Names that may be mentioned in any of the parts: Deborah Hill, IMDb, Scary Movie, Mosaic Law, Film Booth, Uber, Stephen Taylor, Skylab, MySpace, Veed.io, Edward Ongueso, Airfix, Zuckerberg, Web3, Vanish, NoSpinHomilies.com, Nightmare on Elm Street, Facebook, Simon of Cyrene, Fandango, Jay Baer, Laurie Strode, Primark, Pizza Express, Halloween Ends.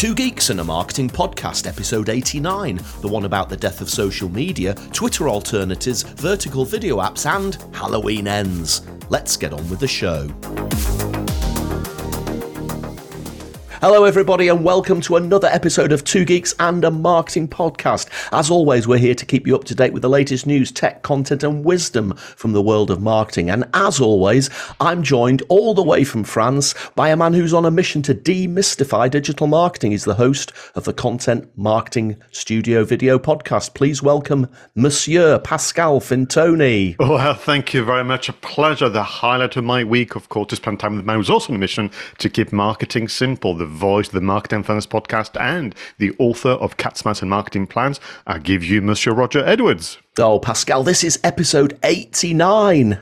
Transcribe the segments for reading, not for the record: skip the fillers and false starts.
Two Geeks and a Marketing Podcast, episode 89, the one about the death of social media, Twitter alternatives, vertical video apps and Halloween Ends. Let's get on with the show. Hello everybody and welcome to another episode of Two Geeks and a Marketing Podcast. As always, we're here to keep you up to date with the latest news, tech, content and wisdom from the world of marketing. And as always, I'm joined all the way from France by a man who's on a mission to demystify digital marketing. He's the host of the Content Marketing Studio Video Podcast. Please welcome Monsieur Pascal Fintoni. Oh, well, thank you very much. A pleasure. The highlight of my week, of course, to spend time with a man who's also on a mission to keep marketing simple. The voice of the Marketing Finance Podcast and the author of Cat's Mouse and Marketing Plans, I give you Monsieur Roger Edwards. Oh, Pascal, this is episode 89.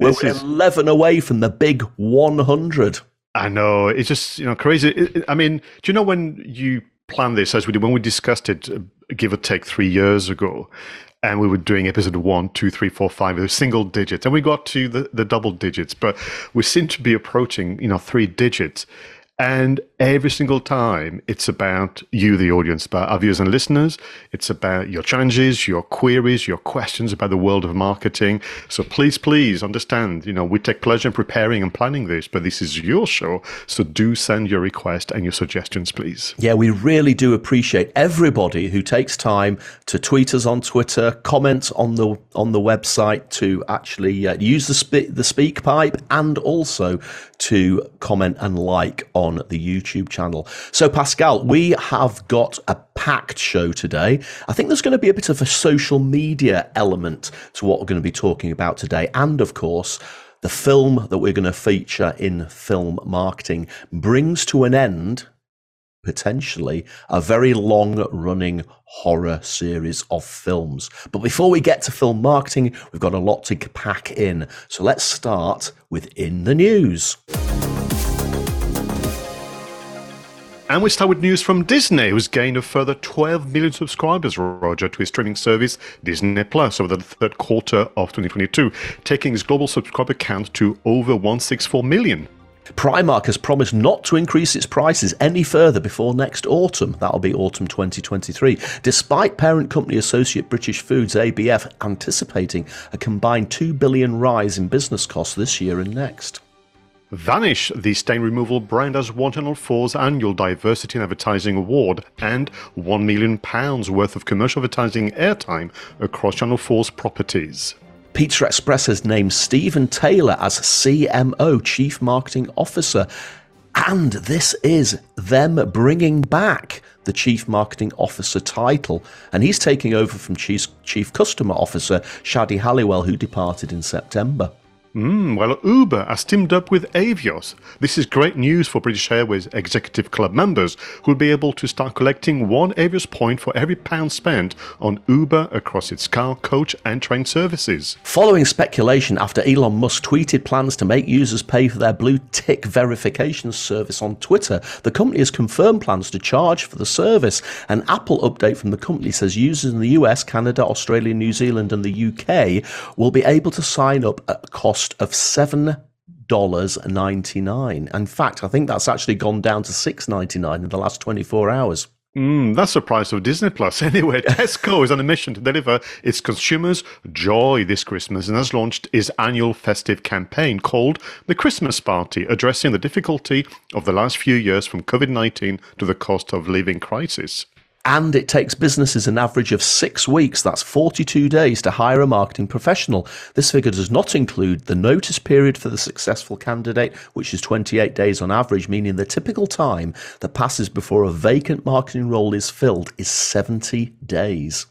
We're 11 away from the big 100. I know. It's just, crazy. I mean, do you know when you planned this, as we did when we discussed it, give or take 3 years ago, and we were doing episode 1, 2, 3, 4, 5 with single digits, and we got to the double digits, but we seem to be approaching, 3 digits. And every single time, it's about you, the audience, about our viewers and listeners. It's about your challenges, your queries, your questions about the world of marketing. So please understand, we take pleasure in preparing and planning this, but this is your show. So do send your requests and your suggestions, please. Yeah, we really do appreciate everybody who takes time to tweet us on Twitter, comments on the website, to actually use the speak pipe, and also to comment and like on the YouTube channel. So Pascal, we have got a packed show today. I think there's going to be a bit of a social media element to what we're going to be talking about today. And of course, the film that we're going to feature in film marketing brings to an end, potentially, a very long-running horror series of films. But before we get to film marketing, we've got a lot to pack in. So let's start with In the News. And we start with news from Disney, who's gained a further 12 million subscribers, Roger, to his streaming service, Disney Plus, over the third quarter of 2022, taking its global subscriber count to over 164 million. Primark has promised not to increase its prices any further before next autumn. That'll be autumn 2023, despite parent company Associate British Foods, ABF, anticipating a combined £2 billion rise in business costs this year and next. Vanish, the stain removal brand, has won Channel 4's annual Diversity in Advertising Award and £1 million worth of commercial advertising airtime across Channel 4's properties. Pizza Express has named Stephen Taylor as CMO, Chief Marketing Officer. And this is them bringing back the Chief Marketing Officer title. And he's taking over from Chief Customer Officer Shadi Halliwell, who departed in September. Well, Uber has teamed up with Avios. This is great news for British Airways Executive Club members, who will be able to start collecting 1 Avios point for every £1 spent on Uber across its car, coach and train services. Following speculation after Elon Musk tweeted plans to make users pay for their blue tick verification service on Twitter, the company has confirmed plans to charge for the service. An Apple update from the company says users in the US, Canada, Australia, New Zealand and the UK will be able to sign up at a cost of $7.99. In fact, I think that's actually gone down to $6.99 in the last 24 hours. That's the price of Disney Plus. Anyway, Tesco is on a mission to deliver its consumers joy this Christmas and has launched its annual festive campaign called The Christmas Party, addressing the difficulty of the last few years from COVID-19 to the cost of living crisis. And it takes businesses an average of 6 weeks, that's 42 days, to hire a marketing professional. This figure does not include the notice period for the successful candidate, which is 28 days on average, meaning the typical time that passes before a vacant marketing role is filled is 70 days.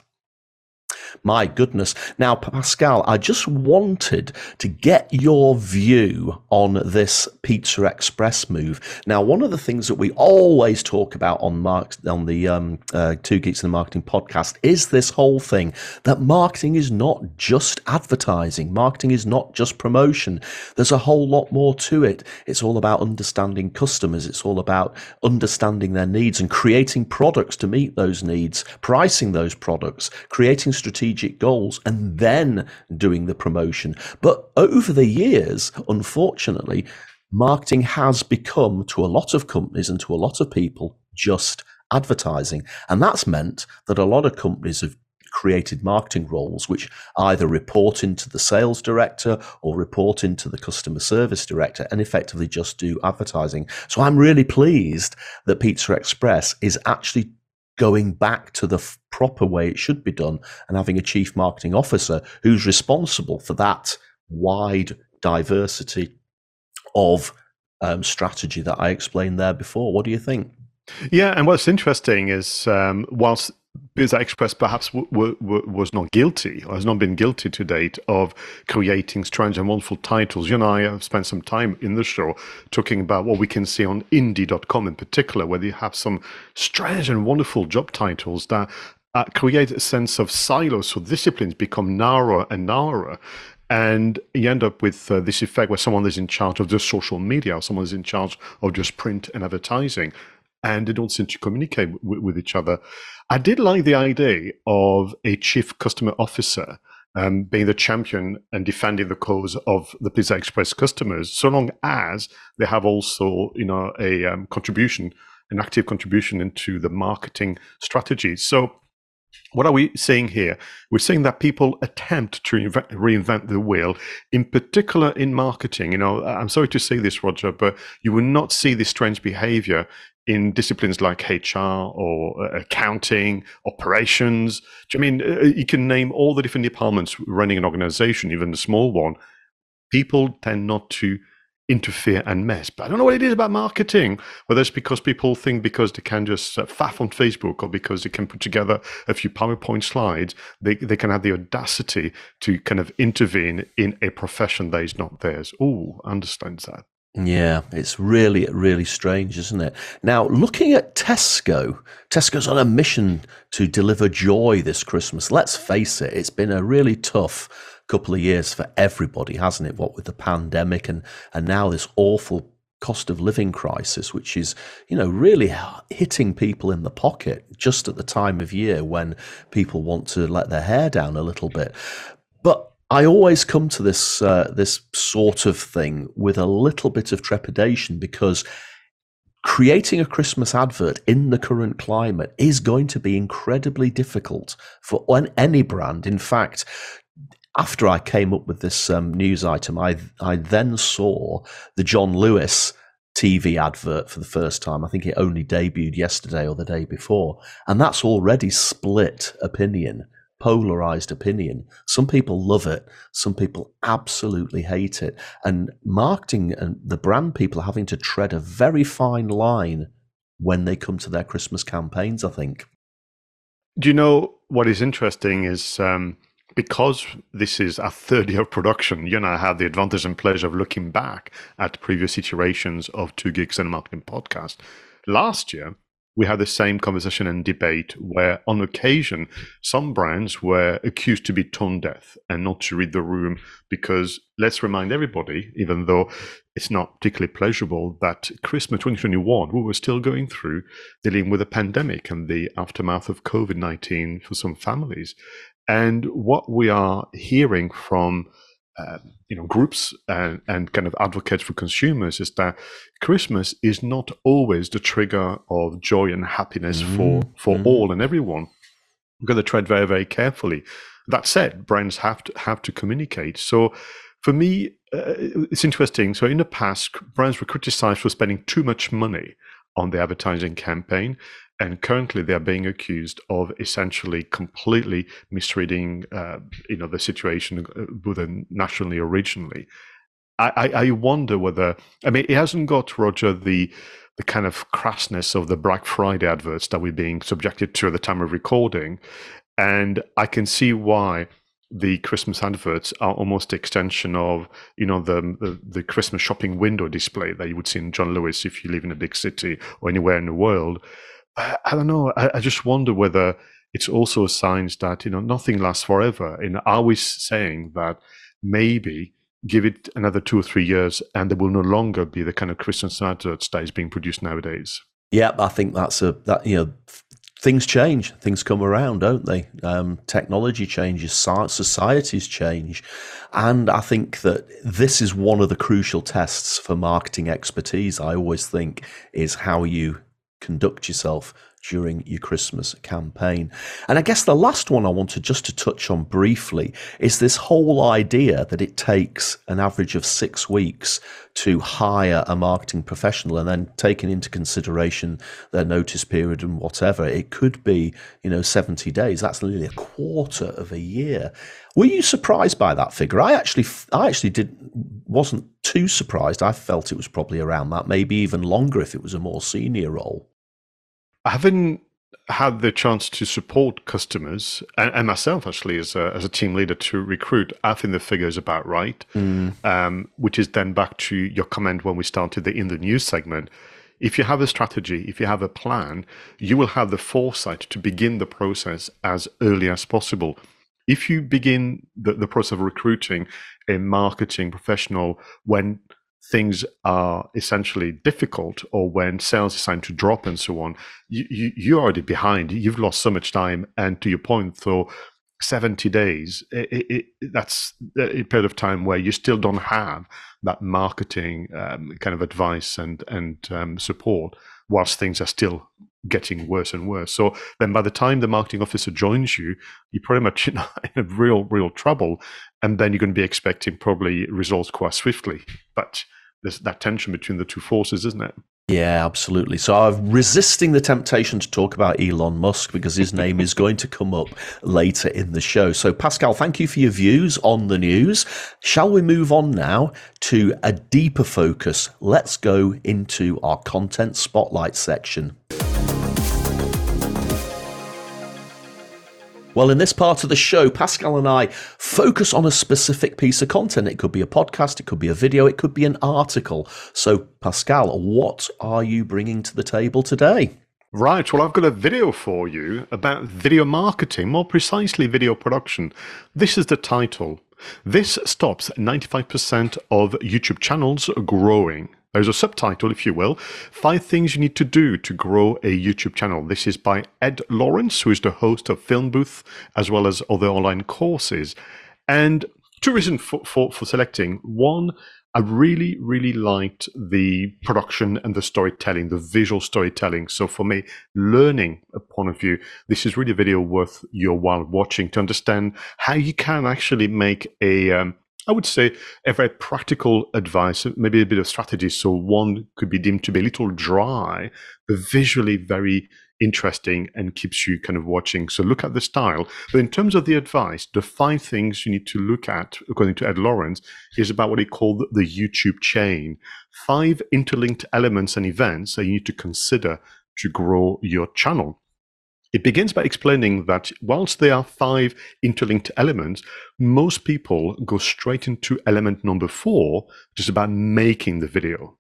My goodness. Now, Pascal, I just wanted to get your view on this Pizza Express move. Now, one of the things that we always talk about on the Two Geeks in the Marketing podcast is this whole thing that marketing is not just advertising. Marketing is not just promotion. There's a whole lot more to it. It's all about understanding customers. It's all about understanding their needs and creating products to meet those needs, pricing those products, creating strategic goals, and then doing the promotion. But over the years, unfortunately, marketing has become, to a lot of companies and to a lot of people, just advertising. And that's meant that a lot of companies have created marketing roles which either report into the sales director or report into the customer service director and effectively just do advertising. So I'm really pleased that Pizza Express is actually going back to the proper way it should be done and having a chief marketing officer who's responsible for that wide diversity of strategy that I explained there before. What do you think? Yeah, and what's interesting is whilst Pizza Express perhaps was not guilty or has not been guilty to date of creating strange and wonderful titles. You and I have spent some time in the show talking about what we can see on indie.com in particular, where they have some strange and wonderful job titles that create a sense of silos, so disciplines become narrower and narrower. And you end up with this effect where someone is in charge of just social media or someone is in charge of just print and advertising. And they don't seem to communicate with each other. I did like the idea of a chief customer officer being the champion and defending the cause of the Pizza Express customers, so long as they have also, you know, a contribution, an active contribution into the marketing strategy. So what are we seeing here? We're seeing that people attempt to reinvent the wheel, in particular in marketing. You know, I'm sorry to say this, Roger, but you will not see this strange behavior in disciplines like HR or accounting, operations. I mean, you can name all the different departments running an organization, even the small one. People tend not to interfere and mess. But I don't know what it is about marketing, whether it's because people think because they can just faff on Facebook or because they can put together a few PowerPoint slides, they can have the audacity to kind of intervene in a profession that is not theirs. Oh, I understand that. Yeah, it's really, really strange, isn't it? Now, looking at Tesco, Tesco's on a mission to deliver joy this Christmas. Let's face it, it's been a really tough couple of years for everybody, hasn't it? What with the pandemic and now this awful cost of living crisis, which is, you know, really hitting people in the pocket just at the time of year when people want to let their hair down a little bit. But I always come to this this sort of thing with a little bit of trepidation, because creating a Christmas advert in the current climate is going to be incredibly difficult for any brand. In fact, after I came up with this news item, I then saw the John Lewis TV advert for the first time. I think it only debuted yesterday or the day before, and that's already split opinion. Polarized opinion. Some people love it, some people absolutely hate it, and marketing and the brand people are having to tread a very fine line when they come to their Christmas campaigns, I think. Do you know what is interesting is because this is our third year of production, you and I have the advantage and pleasure of looking back at previous iterations of 2 Geeks and a Marketing Podcast. Last year we had the same conversation and debate where, on occasion, some brands were accused to be tone deaf and not to read the room, because let's remind everybody, even though it's not particularly pleasurable, that Christmas 2021, we were still going through dealing with a pandemic and the aftermath of COVID-19 for some families. And what we are hearing from groups and kind of advocates for consumers is that Christmas is not always the trigger of joy and happiness for all and everyone. We've got to tread very, very carefully. That said, brands have to communicate. So for me, it's interesting. So in the past, brands were criticized for spending too much money on the advertising campaign. And currently, they are being accused of essentially completely misreading, the situation nationally originally. I wonder whether, I mean, it hasn't got, Roger, the kind of crassness of the Black Friday adverts that we're being subjected to at the time of recording, and I can see why the Christmas adverts are almost the extension of, you know, the Christmas shopping window display that you would see in John Lewis if you live in a big city or anywhere in the world. I don't know. I just wonder whether it's also a sign that, you know, nothing lasts forever. And are we saying that maybe give it another 2 or 3 years and there will no longer be the kind of Christmas adverts that is being produced nowadays? Yeah, I think that's things change, things come around, don't they? Technology changes, societies change. And I think that this is one of the crucial tests for marketing expertise, I always think, is how you conduct yourself during your Christmas campaign. And I guess the last one I wanted just to touch on briefly is this whole idea that it takes an average of 6 weeks to hire a marketing professional, and then taking into consideration their notice period and whatever, it could be, you know, 70 days. That's nearly a quarter of a year. Were you surprised by that figure? I actually wasn't too surprised. I felt it was probably around that, maybe even longer if it was a more senior role. I haven't had the chance to support customers and myself actually as a team leader to recruit. I think the figure is about right, which is then back to your comment when we started in the news segment. If you have a strategy, if you have a plan, you will have the foresight to begin the process as early as possible. If you begin the process of recruiting a marketing professional when things are essentially difficult, or when sales is time to drop and so on, you're already behind. You've lost so much time. And to your point, though, 70 days, that's a period of time where you still don't have that marketing kind of advice and support, whilst things are still getting worse and worse. So then by the time the marketing officer joins you, you're pretty much in a real trouble. And then you're going to be expecting probably results quite swiftly. But there's that tension between the two forces, isn't it? Yeah, absolutely. So I'm resisting the temptation to talk about Elon Musk because his name is going to come up later in the show. So Pascal, thank you for your views on the news. Shall we move on now to a deeper focus? Let's go into our content spotlight section. Well, in this part of the show, Pascal and I focus on a specific piece of content. It could be a podcast, it could be a video, it could be an article. So, Pascal, what are you bringing to the table today? Right. Well, I've got a video for you about video marketing, more precisely video production. This is the title. This stops 95% of YouTube channels growing. There's a subtitle, if you will, 5 Things You Need to Do to Grow a YouTube Channel. This is by Ed Lawrence, who is the host of Film Booth, as well as other online courses. And two reasons for selecting. One, I really liked the production and the storytelling, the visual storytelling. So for me, learning a point of view, this is really a video worth your while watching to understand how you can actually make I would say a very practical advice, maybe a bit of strategy. So one could be deemed to be a little dry, but visually very interesting and keeps you kind of watching. So look at the style. But in terms of the advice, the 5 things you need to look at, according to Ed Lawrence, is about what he called the YouTube chain. 5 interlinked elements and events that you need to consider to grow your channel. It begins by explaining that whilst there are 5 interlinked elements, most people go straight into element number 4, which is about making the video.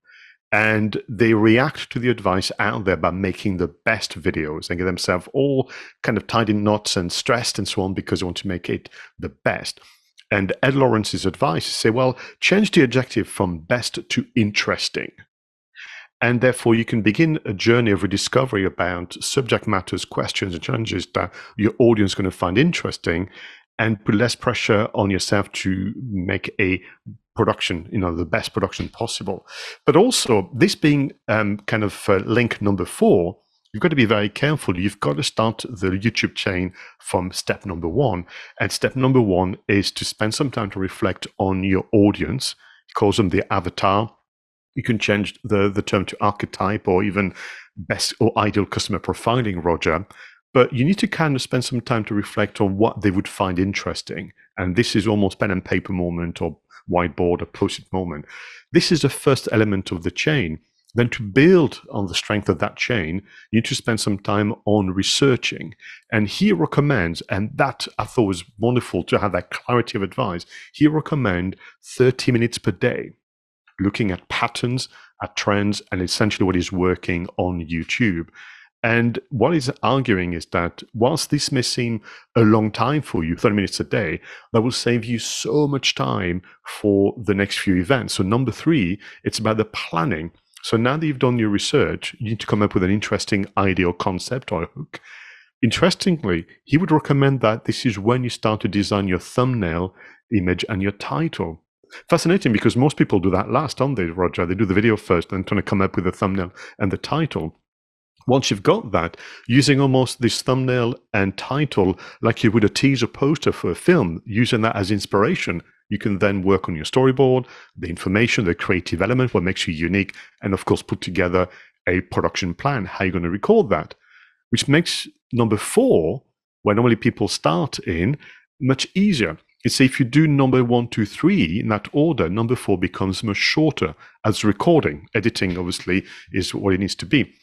And they react to the advice out there by making the best videos and get themselves all kind of tied in knots and stressed and so on because they want to make it the best. And Ed Lawrence's advice is say, well, change the adjective from best to interesting. And therefore, you can begin a journey of rediscovery about subject matters, questions, and challenges that your audience is going to find interesting, and put less pressure on yourself to make a production, you know, the best production possible. But also, this being kind of link number 4, you've got to be very careful. You've got to start the YouTube chain from step number 1. And step number 1 is to spend some time to reflect on your audience. He calls them the avatar. You can change the term to archetype or even best or ideal customer profiling, Roger. But you need to kind of spend some time to reflect on what they would find interesting. And this is almost pen and paper moment or whiteboard or post-it moment. This is the first element of the chain. Then to build on the strength of that chain, you need to spend some time on researching. And he recommends, and that I thought was wonderful to have that clarity of advice, he recommends 30 minutes per day, looking at patterns, at trends, and essentially what is working on YouTube. And what he's arguing is that whilst this may seem a long time for you, 30 minutes a day, that will save you so much time for the next few events. So number 3, it's about the planning. So now that you've done your research, you need to come up with an interesting idea or concept or hook. Interestingly, he would recommend that this is when you start to design your thumbnail, image, and your title. Fascinating, because most people do that last, don't they, Roger? They do the video first and trying to come up with the thumbnail and the title. Once you've got that, using almost this thumbnail and title like you would a teaser poster for a film, using that as inspiration, you can then work on your storyboard, the information, the creative element, what makes you unique, and of course put together a production plan, how you're going to record that, which makes number 4, where normally people start in, much easier. It's if you do number 1, 2, 3 in that order, number 4 becomes much shorter as recording. Editing obviously is what it needs to be.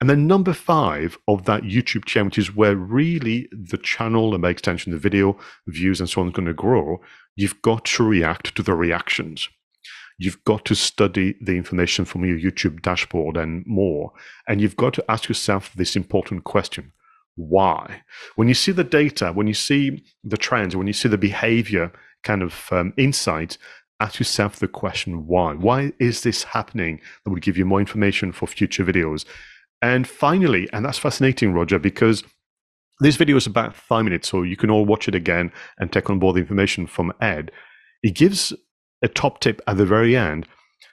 And then number 5 of that YouTube channel, which is where really the channel and by extension the video views and so on is going to grow, you've got to react to the reactions. You've got to study the information from your YouTube dashboard and more. And you've got to ask yourself this important question, why? When you see the data, when you see the trends, when you see the behavior kind of insights, ask yourself the question, why? Why is this happening? That would give you more information for future videos. And finally, and that's fascinating, Roger, because this video is about 5 minutes, so you can all watch it again and take on board the information from Ed. He gives a top tip at the very end,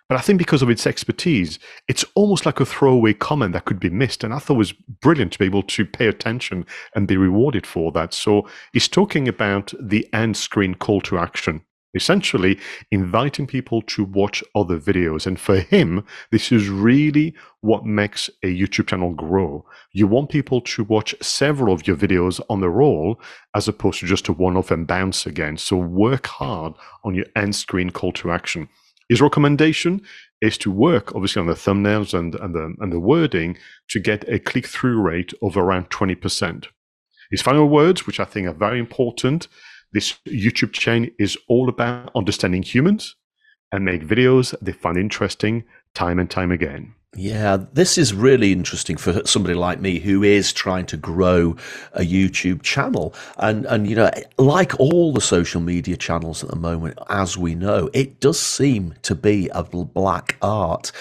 but I think because of its expertise, it's almost like a throwaway comment that could be missed. And I thought it was brilliant to be able to pay attention and be rewarded for that. So he's talking about the end screen call to action, essentially inviting people to watch other videos. And for him, this is really what makes a YouTube channel grow. You want people to watch several of your videos on the roll, as opposed to just a one-off and bounce again. So work hard on your end screen call to action. His recommendation is to work obviously on the thumbnails and the wording to get a click-through rate of around 20%. His final words, which I think are very important, this YouTube chain is all about understanding humans and make videos they find interesting time and time again. Yeah, this is really interesting for somebody like me who is trying to grow a YouTube channel. And you know, like all the social media channels at the moment, as we know, it does seem to be a black art.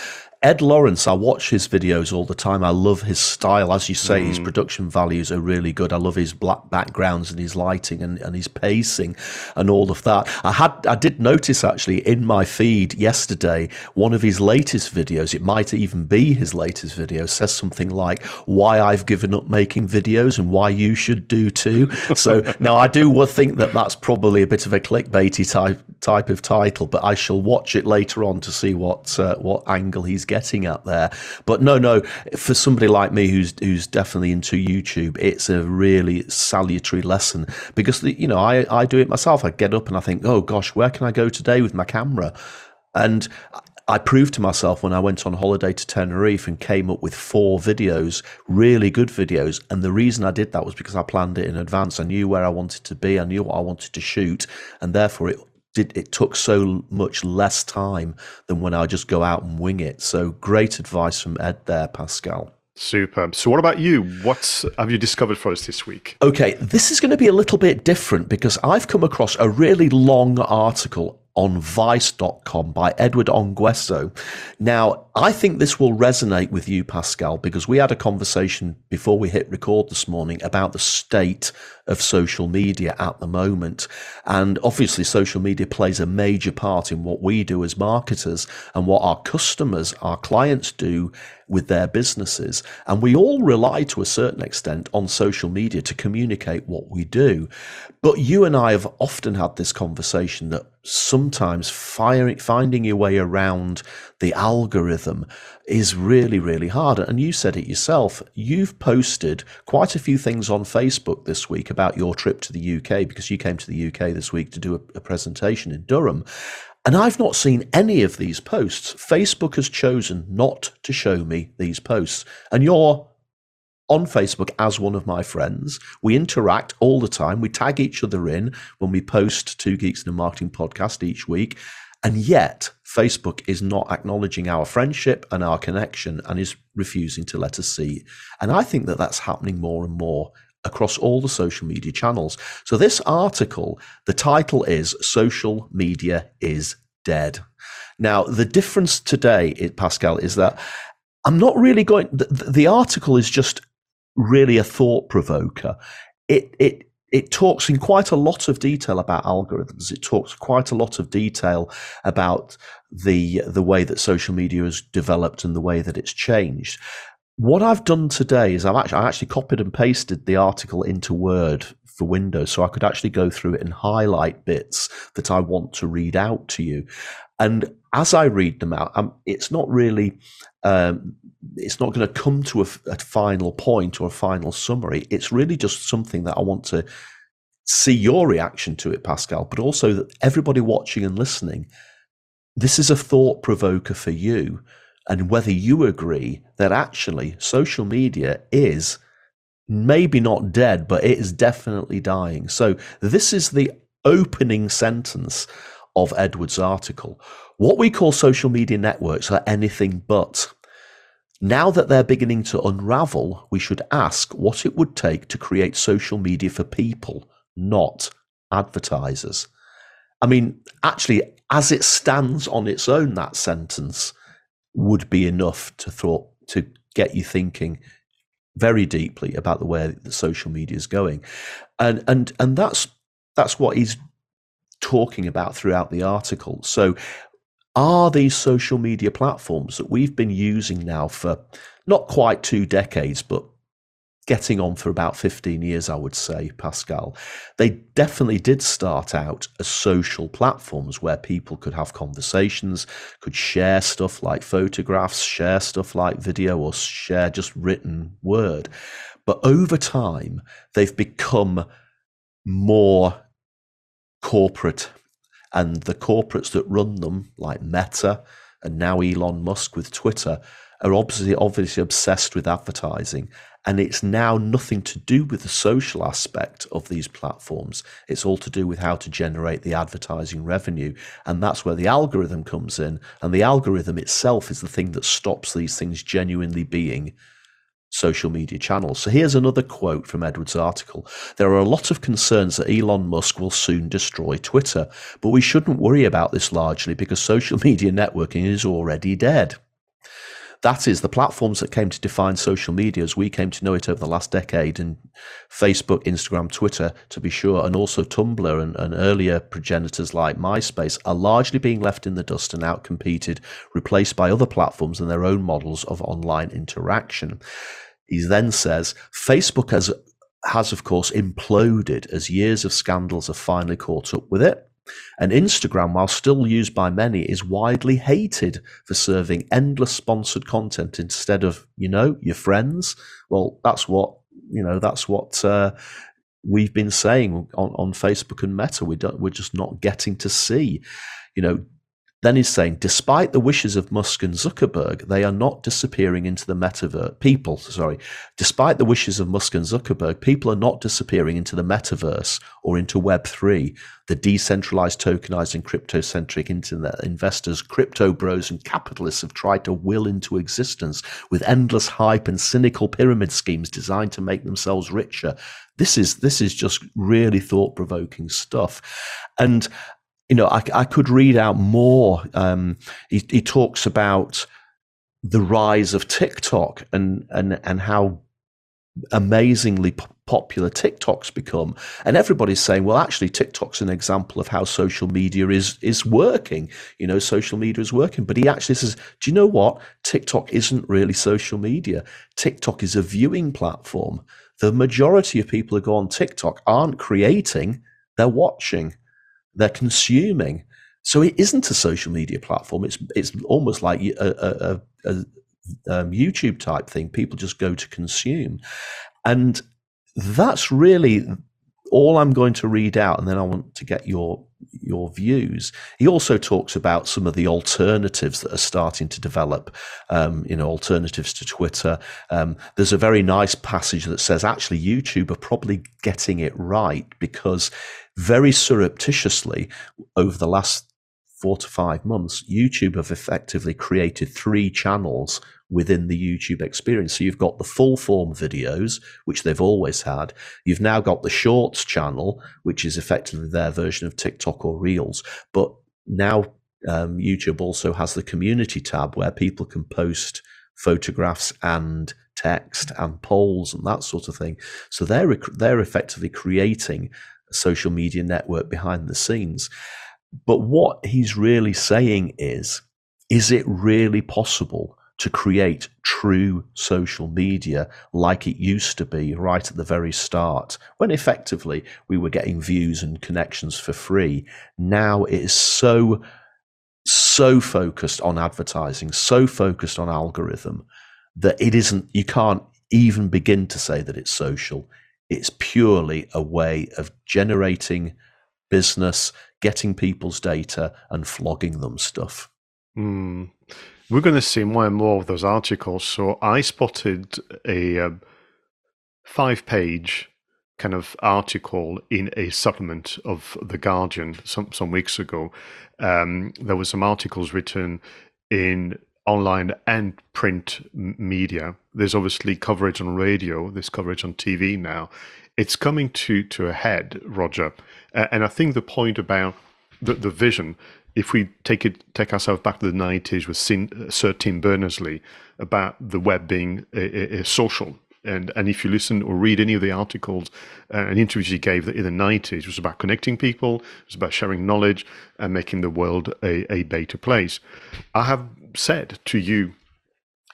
Ed Lawrence, I watch his videos all the time. I love his style. As you say, his production values are really good. I love his black backgrounds and his lighting and his pacing and all of that. I did notice actually in my feed yesterday, one of his latest videos, it might even be his latest video, says something like, why I've given up making videos and why you should do too. So now I do think that that's probably a bit of a clickbaity type of title, but I shall watch it later on to see what angle he's getting at there. But no, for somebody like me who's definitely into YouTube, it's a really salutary lesson, because you know, I do it myself. I get up and I think, oh gosh, where can I go today with my camera? And I proved to myself when I went on holiday to Tenerife and came up with 4 videos, really good videos. And the reason I did that was because I planned it in advance. I knew where I wanted to be, I knew what I wanted to shoot, and therefore it took so much less time than when I just go out and wing it. So great advice from Ed there, Pascal. Superb. So what about you? What have you discovered for us this week? Okay, this is going to be a little bit different because I've come across a really long article on Vice.com by Edward Ongueso. Now, I think this will resonate with you, Pascal, because we had a conversation before we hit record this morning about the state of social media at the moment. And obviously, social media plays a major part in what we do as marketers and what our customers, our clients do with their businesses. And we all rely to a certain extent on social media to communicate what we do. But you and I have often had this conversation that sometimes finding your way around the algorithm is really, really hard. And you said it yourself. You've posted quite a few things on Facebook this week about your trip to the UK, because you came to the UK this week to do a presentation in Durham. And I've not seen any of these posts. Facebook has chosen not to show me these posts. And you're on Facebook as one of my friends. We interact all the time. We tag each other in when we post Two Geeks in a Marketing Podcast each week. And yet Facebook is not acknowledging our friendship and our connection and is refusing to let us see. And I think that that's happening more and more across all the social media channels. So this article, the title is Social Media is Dead. Now, the difference today, Pascal, is that I'm not really going, the article is just really a thought provoker. It talks in quite a lot of detail about algorithms. It talks quite a lot of detail about the way that social media has developed and the way that it's changed. What I've done today is I actually copied and pasted the article into Word for Windows, so I could actually go through it and highlight bits that I want to read out to you. And as I read them out, it's not really, it's not going to come to a final point or a final summary. It's really just something that I want to see your reaction to it, Pascal, but also that everybody watching and listening, this is a thought provoker for you. And whether you agree that actually social media is maybe not dead, but it is definitely dying. So this is the opening sentence of Edwards' article. What we call social media networks are anything but. Now that they're beginning to unravel, we should ask what it would take to create social media for people, not advertisers. I mean, actually, as it stands on its own, that sentence would be enough to get you thinking very deeply about the way that the social media is going, and that's what he's talking about throughout the article. So, are these social media platforms that we've been using now for not quite 2 decades, but getting on for about 15 years, I would say, Pascal, they definitely did start out as social platforms where people could have conversations, could share stuff like photographs, share stuff like video, or share just written word. But over time, they've become more corporate, and the corporates that run them, like Meta and now Elon Musk with Twitter, are obviously obsessed with advertising. And it's now nothing to do with the social aspect of these platforms. It's all to do with how to generate the advertising revenue. And that's where the algorithm comes in. And the algorithm itself is the thing that stops these things genuinely being social media channels. So here's another quote from Edwards' article. There are a lot of concerns that Elon Musk will soon destroy Twitter, but we shouldn't worry about this largely because social media networking is already dead. That is, the platforms that came to define social media as we came to know it over the last decade, and Facebook, Instagram, Twitter, to be sure, and also Tumblr and earlier progenitors like MySpace, are largely being left in the dust and outcompeted, replaced by other platforms and their own models of online interaction. He then says, Facebook has of course imploded as years of scandals have finally caught up with it. And Instagram, while still used by many, is widely hated for serving endless sponsored content instead of, your friends. Well, that's what we've been saying on Facebook and Meta. We're just not getting to see, Then he's saying, despite the wishes of Musk and Zuckerberg, they are not disappearing into the metaverse. Despite the wishes of Musk and Zuckerberg, people are not disappearing into the metaverse or into Web3, the decentralized, tokenized, and crypto-centric internet investors, crypto bros, and capitalists have tried to will into existence with endless hype and cynical pyramid schemes designed to make themselves richer. This is just really thought-provoking stuff, and. I could read out more. He talks about the rise of TikTok and how amazingly popular TikTok's become. And everybody's saying, well, actually, TikTok's an example of how social media is working. Social media is working. But he actually says, do you know what? TikTok isn't really social media. TikTok is a viewing platform. The majority of people who go on TikTok aren't creating, they're watching. They're consuming, so it isn't a social media platform. It's almost like a YouTube type thing. People just go to consume, and that's really all I'm going to read out. And then I want to get your views. He also talks about some of the alternatives that are starting to develop. Alternatives to Twitter. There's a very nice passage that says actually YouTube are probably getting it right because. Very surreptitiously, over the last 4 to 5 months, YouTube have effectively created 3 channels within the YouTube experience. So you've got the full form videos, which they've always had. You've now got the shorts channel, which is effectively their version of TikTok or Reels. But now YouTube also has the community tab where people can post photographs and text and polls and that sort of thing. So they're effectively creating social media network behind the scenes. But what he's really saying is it really possible to create true social media like it used to be right at the very start, when effectively we were getting views and connections for free. Now it is so focused on advertising, so focused on algorithm, that it isn't, you can't even begin to say that it's social. It's purely a way of generating business, getting people's data and flogging them stuff. Mm. We're going to see more and more of those articles. So I spotted a 5-page kind of article in a supplement of The Guardian some weeks ago. There were some articles written in online and print media. There's obviously coverage on radio, there's coverage on TV now. It's coming to a head, Roger. And I think the point about the vision, if we take ourselves back to the 90s with Sir Tim Berners-Lee about the web being a social, and if you listen or read any of the articles and interviews he gave in the 90s, it was about connecting people, it was about sharing knowledge and making the world a better place. I have said to you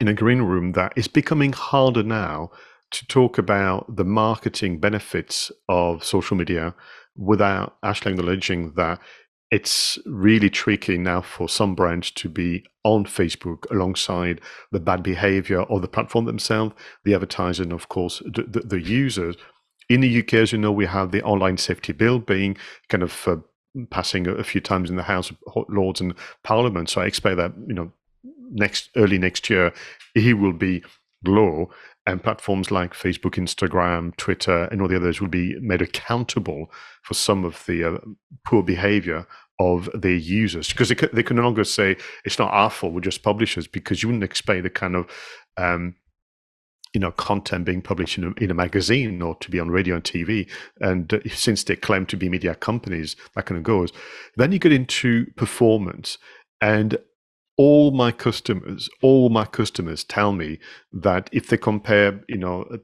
in a green room that it's becoming harder now to talk about the marketing benefits of social media without actually acknowledging that it's really tricky now for some brands to be on Facebook alongside the bad behavior or the platform themselves, the advertiser, and of course the users. In the UK, as you know, we have the online safety bill being kind of passing a few times in the House of Lords and Parliament. So I expect that, you know, early next year, it will be law, and platforms like Facebook, Instagram, Twitter, and all the others will be made accountable for some of the poor behavior of their users, because they can no longer say it's not our fault, we're just publishers, because you wouldn't expect the kind of content being published in a magazine or to be on radio and TV. And since they claim to be media companies, that kind of goes. Then you get into performance, and all my customers tell me that if they compare,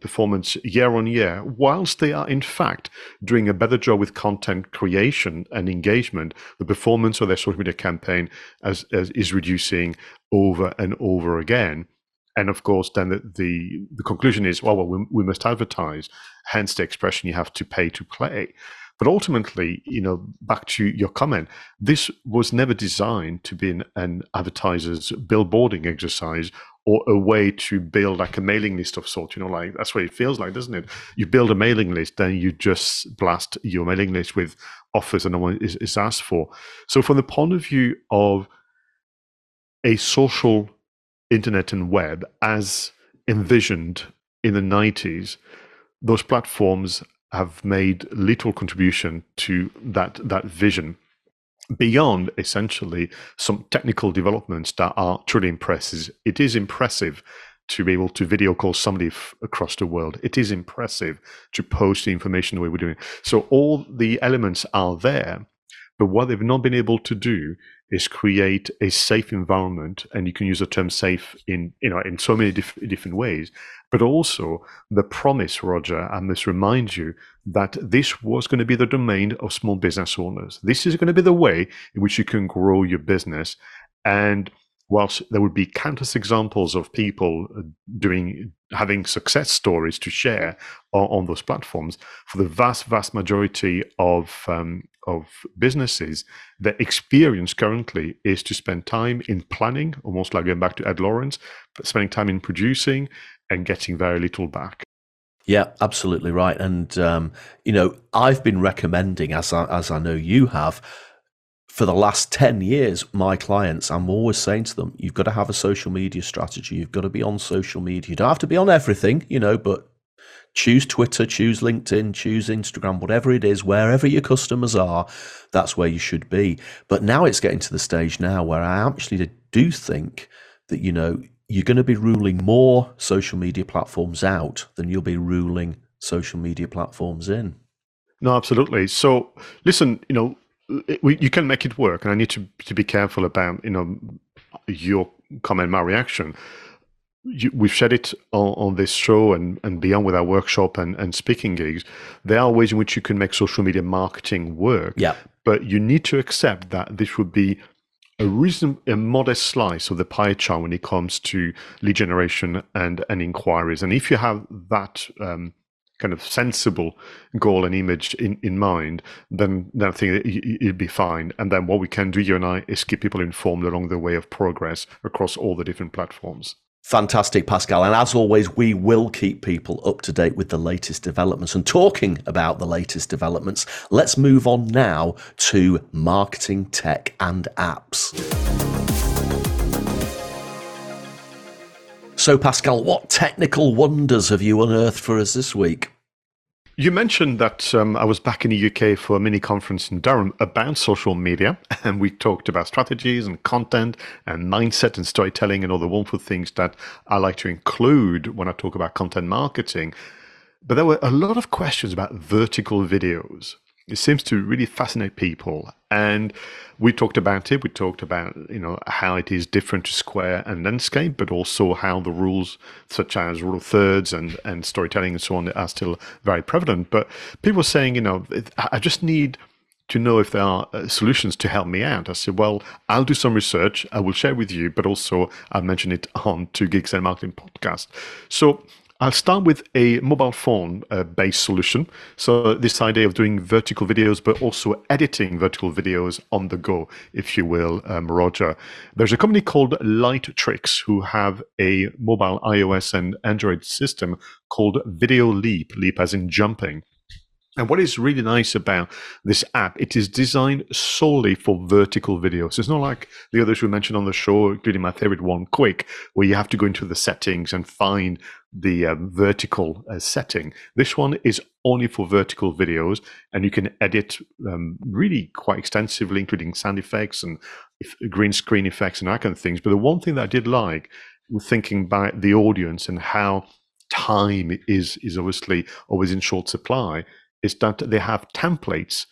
performance year on year, whilst they are in fact doing a better job with content creation and engagement, the performance of their social media campaign is reducing over and over again. And of course, then the conclusion is, well, we must advertise. Hence the expression, you have to pay to play. But ultimately, back to your comment, this was never designed to be an advertiser's billboarding exercise or a way to build like a mailing list of sort. Like that's what it feels like, doesn't it? You build a mailing list, then you just blast your mailing list with offers that no one is asked for. So from the point of view of a social internet and web as envisioned in the 90s, those platforms have made little contribution to that vision, beyond essentially some technical developments that are truly impressive. It is impressive to be able to video call somebody across the world. It is impressive to post the information the way we're doing. So all the elements are there, but what they've not been able to do is create a safe environment, and you can use the term safe in so many different ways. But also the promise, Roger, I must remind you that this was going to be the domain of small business owners. This is going to be the way in which you can grow your business. And whilst there would be countless examples of people having success stories to share on those platforms, for the vast, vast majority of businesses, the experience currently is to spend time in planning, almost like going back to Ed Lawrence, but spending time in producing and getting very little back. Yeah, absolutely right. And I've been recommending, as I know you have, for the last 10 years, my clients, I'm always saying to them, you've got to have a social media strategy. You've got to be on social media. You don't have to be on everything, but choose Twitter, choose LinkedIn, choose Instagram, whatever it is, wherever your customers are, that's where you should be. But now it's getting to the stage now where I actually do think that, you're going to be ruling more social media platforms out than you'll be ruling social media platforms in. No, absolutely. So listen, you can make it work, and I need to be careful about, your comment, my reaction. We've shared it on this show and beyond with our workshop and speaking gigs. There are ways in which you can make social media marketing work, yeah. But you need to accept that this would be a modest slice of the pie chart when it comes to lead generation and inquiries. And if you have that kind of sensible goal and image in mind, then I think it'd be fine. And then what we can do, you and I, is keep people informed along the way of progress across all the different platforms. Fantastic, Pascal. And as always, we will keep people up to date with the latest developments. And talking about the latest developments, let's move on now to marketing, tech and apps. So, Pascal, what technical wonders have you unearthed for us this week? You mentioned that I was back in the UK for a mini conference in Durham about social media, and we talked about strategies and content and mindset and storytelling and all the wonderful things that I like to include when I talk about content marketing. But there were a lot of questions about vertical videos. It seems to really fascinate people, and we talked about it. We talked about, you know, how it is different to Square and Landscape, but also how the rules such as rule of thirds and storytelling and so on are still very prevalent. But people were saying, you know, I just need to know if there are solutions to help me out. I said, well, I'll do some research. I will share with you, but also I'll mention it on 2Gigs and Marketing Podcast. So I'll start with a mobile phone-based solution. So this idea of doing vertical videos, but also editing vertical videos on the go, if you will, Roger. There's a company called Light Tricks who have a mobile iOS and Android system called Video Leap, leap as in jumping. And what is really nice about this app, it is designed solely for vertical videos. It's not like the others we mentioned on the show, including my favorite one, Quick, where you have to go into the settings and find the vertical setting. This one is only for vertical videos, and you can edit really quite extensively, including sound effects and green screen effects and that kind of things. But the one thing that I did like, thinking about the audience and how time is obviously always in short supply, is that they have templates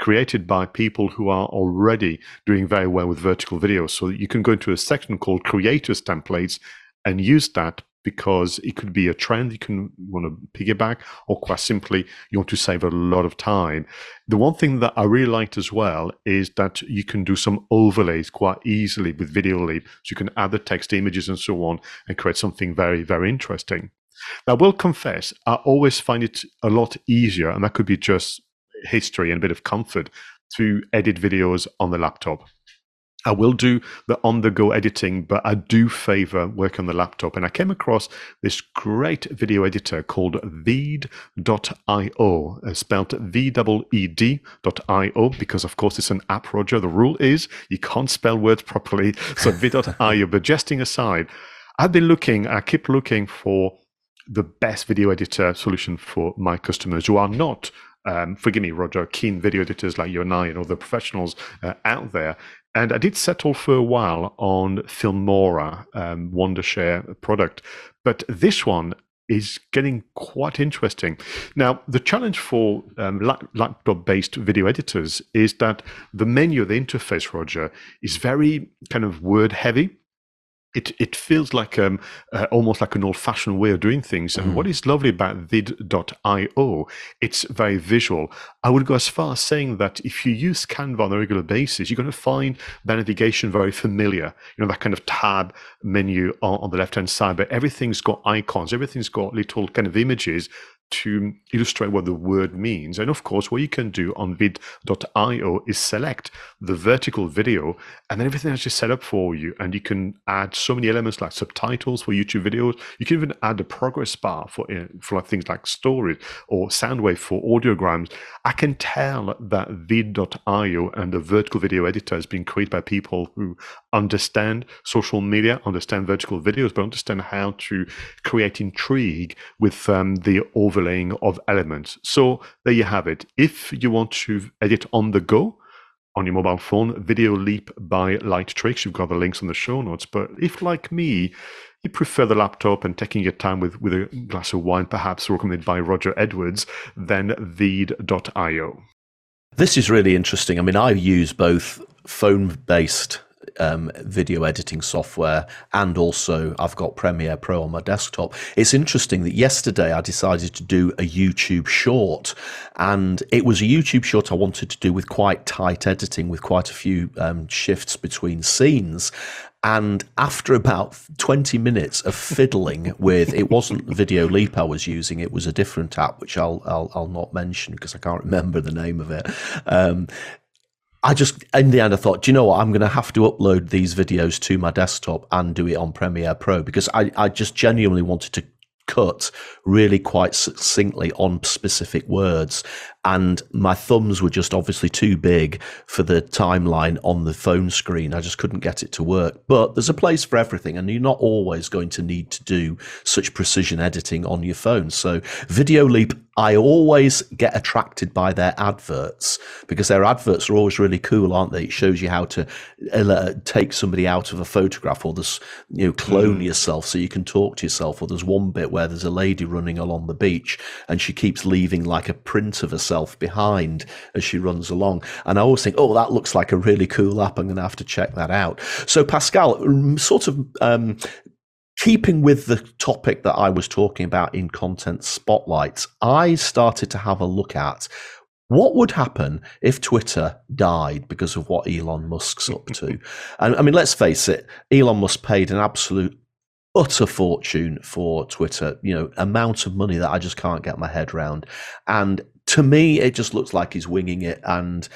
created by people who are already doing very well with vertical videos. So you can go into a section called Creators Templates and use that, because it could be a trend you can want to piggyback, or quite simply, you want to save a lot of time. The one thing that I really liked as well is that you can do some overlays quite easily with Video Leap. So you can add the text, images, and so on, and create something very, very interesting. Now, I will confess, I always find it a lot easier, and that could be just history and a bit of comfort, to edit videos on the laptop. I will do the on-the-go editing, but I do favor work on the laptop. And I came across this great video editor called Veed.io, spelled Veed.io, because, of course, it's an app, Roger. The rule is you can't spell words properly. So Veed.io, but jesting aside, I keep looking for the best video editor solution for my customers who are not, forgive me, Roger, keen video editors like you and I and all the professionals out there. And I did settle for a while on Filmora, Wondershare product, but this one is getting quite interesting. Now, the challenge for laptop-based video editors is that the menu, the interface, Roger, is very kind of word-heavy. It feels like almost like an old-fashioned way of doing things. And what is lovely about Veed.io, it's very visual. I would go as far as saying that if you use Canva on a regular basis, you're going to find the navigation very familiar. You know, that kind of tab menu on the left-hand side, but everything's got icons, everything's got little kind of images to illustrate what the word means. And of course, what you can do on Veed.io is select the vertical video, and then everything is just set up for you. And you can add so many elements like subtitles for YouTube videos. You can even add a progress bar for things like stories, or Soundwave for audiograms. I can tell that Veed.io and the vertical video editor has been created by people who understand social media, understand vertical videos, but understand how to create intrigue with the overlay of elements. So there you have it. If you want to edit on the go on your mobile phone, Video Leap by Light Tricks. You've got the links on the show notes. But if, like me, you prefer the laptop and taking your time with a glass of wine, perhaps recommended by Roger Edwards, then Veed.io. This is really interesting. I mean, I use both phone-based video editing software, and also I've got Premiere Pro on my desktop. It's interesting that yesterday I decided to do a YouTube short, and it was a YouTube short I wanted to do with quite tight editing, with quite a few shifts between scenes. And after about 20 minutes of fiddling with, it wasn't Video Leap I was using, it was a different app, which I'll not mention because I can't remember the name of it. I just, in the end, I thought, do you know what? I'm going to have to upload these videos to my desktop and do it on Premiere Pro, because I just genuinely wanted to cut really quite succinctly on specific words, and my thumbs were just obviously too big for the timeline on the phone screen. I just couldn't get it to work. But there's a place for everything, and you're not always going to need to do such precision editing on your phone. So Video Leap, I always get attracted by their adverts, because their adverts are always really cool, aren't they? It shows you how to take somebody out of a photograph, or this, you know, clone yourself so you can talk to yourself. Or there's one bit where there's a lady running along the beach and she keeps leaving like a print of herself behind as she runs along. And I always think, oh, that looks like a really cool app. I'm going to have to check that out. So Pascal, sort of keeping with the topic that I was talking about in Content Spotlights, I started to have a look at what would happen if Twitter died because of what Elon Musk's up to. And I mean, let's face it, Elon Musk paid an absolute utter fortune for Twitter, you know, amount of money that I just can't get my head around. And to me, it just looks like he's winging it, and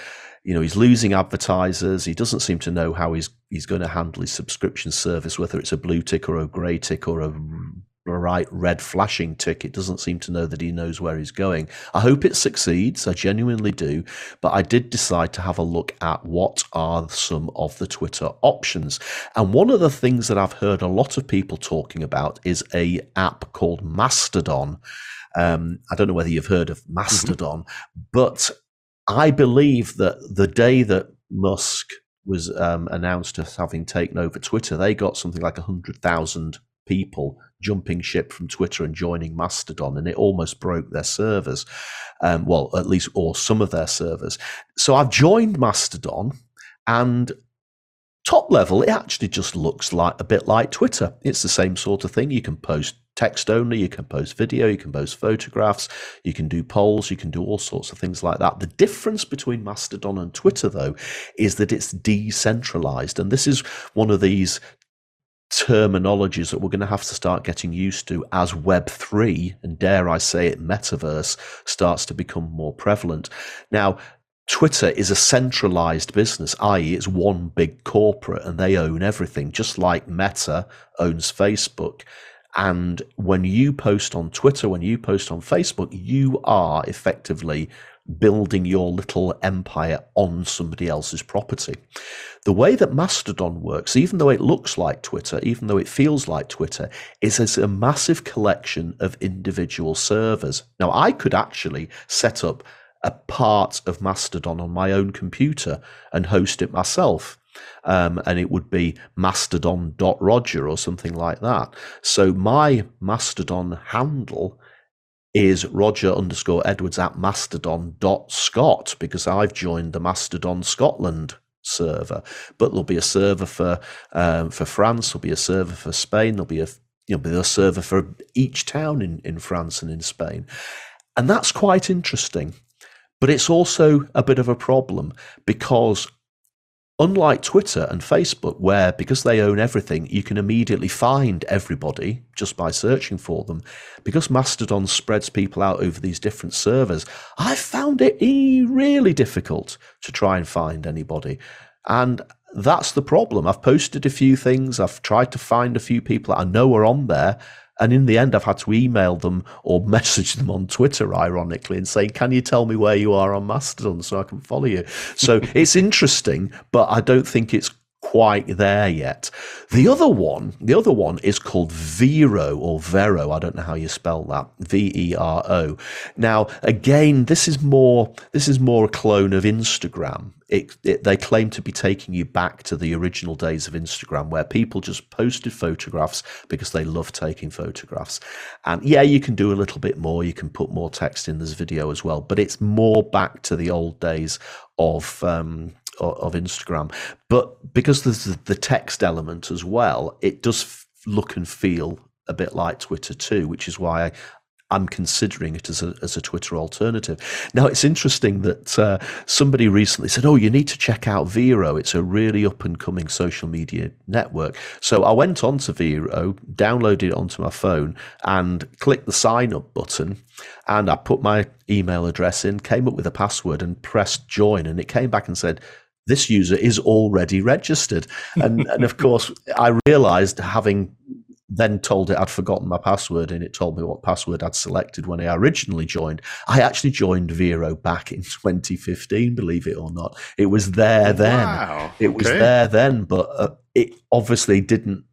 you know, he's losing advertisers. He doesn't seem to know how he's going to handle his subscription service, whether it's a blue tick or a grey tick or a right red flashing tick. It doesn't seem to know that he knows where he's going. I hope it succeeds. I genuinely do. But I did decide to have a look at what are some of the Twitter options. And one of the things that I've heard a lot of people talking about is an app called Mastodon. I don't know whether you've heard of Mastodon, but I believe that the day that Musk was announced as having taken over Twitter, they got something like 100,000 people jumping ship from Twitter and joining Mastodon, and it almost broke their servers, well, at least, or some of their servers. So I've joined Mastodon, and top level, it actually just looks like a bit like Twitter. It's the same sort of thing. You can post text only, you can post video, you can post photographs, you can do polls, you can do all sorts of things like that. The difference between Mastodon and Twitter, though, is that it's decentralized. And this is one of these terminologies that we're going to have to start getting used to as Web3, and dare I say it, metaverse, starts to become more prevalent. Now, Twitter is a centralized business, i.e. it's one big corporate and they own everything, just like Meta owns Facebook. And when you post on Twitter, when you post on Facebook, you are effectively building your little empire on somebody else's property. The way that Mastodon works, even though it looks like Twitter, even though it feels like Twitter, is it's a massive collection of individual servers. Now, I could actually set up a part of Mastodon on my own computer and host it myself. And it would be mastodon.roger or something like that. So my Mastodon handle is roger_edwards@mastodon.scot, because I've joined the Mastodon Scotland server. But there'll be a server for France, there'll be a server for Spain, there'll be a server for each town in France and in Spain. And that's quite interesting. But it's also a bit of a problem, because unlike Twitter and Facebook, where because they own everything, you can immediately find everybody just by searching for them, because Mastodon spreads people out over these different servers, I found it really difficult to try and find anybody. And that's the problem. I've posted a few things. I've tried to find a few people that I know are on there. And in the end, I've had to email them or message them on Twitter, ironically, and say, can you tell me where you are on Mastodon so I can follow you? So it's interesting, but I don't think it's quite there yet. The other one is called Vero or Vero. I don't know how you spell that. Vero. Now, again, this is more a clone of Instagram. They claim to be taking you back to the original days of Instagram, where people just posted photographs because they love taking photographs. And yeah, you can do a little bit more. You can put more text in this video as well, but it's more back to the old days of of Instagram. But because there's the text element as well, it does look and feel a bit like Twitter too, which is why I'm considering it as a Twitter alternative. Now, it's interesting that somebody recently said, oh, you need to check out Vero. It's a really up-and-coming social media network. So I went on to Vero, downloaded it onto my phone, and clicked the sign-up button. And I put my email address in, came up with a password, and pressed join. And it came back and said, this user is already registered. And, and of course, I realized, having then told it I'd forgotten my password, and it told me what password I'd selected when I originally joined. I actually joined Vero back in 2015, believe it or not. It was there then. Wow. It was there then, but it obviously didn't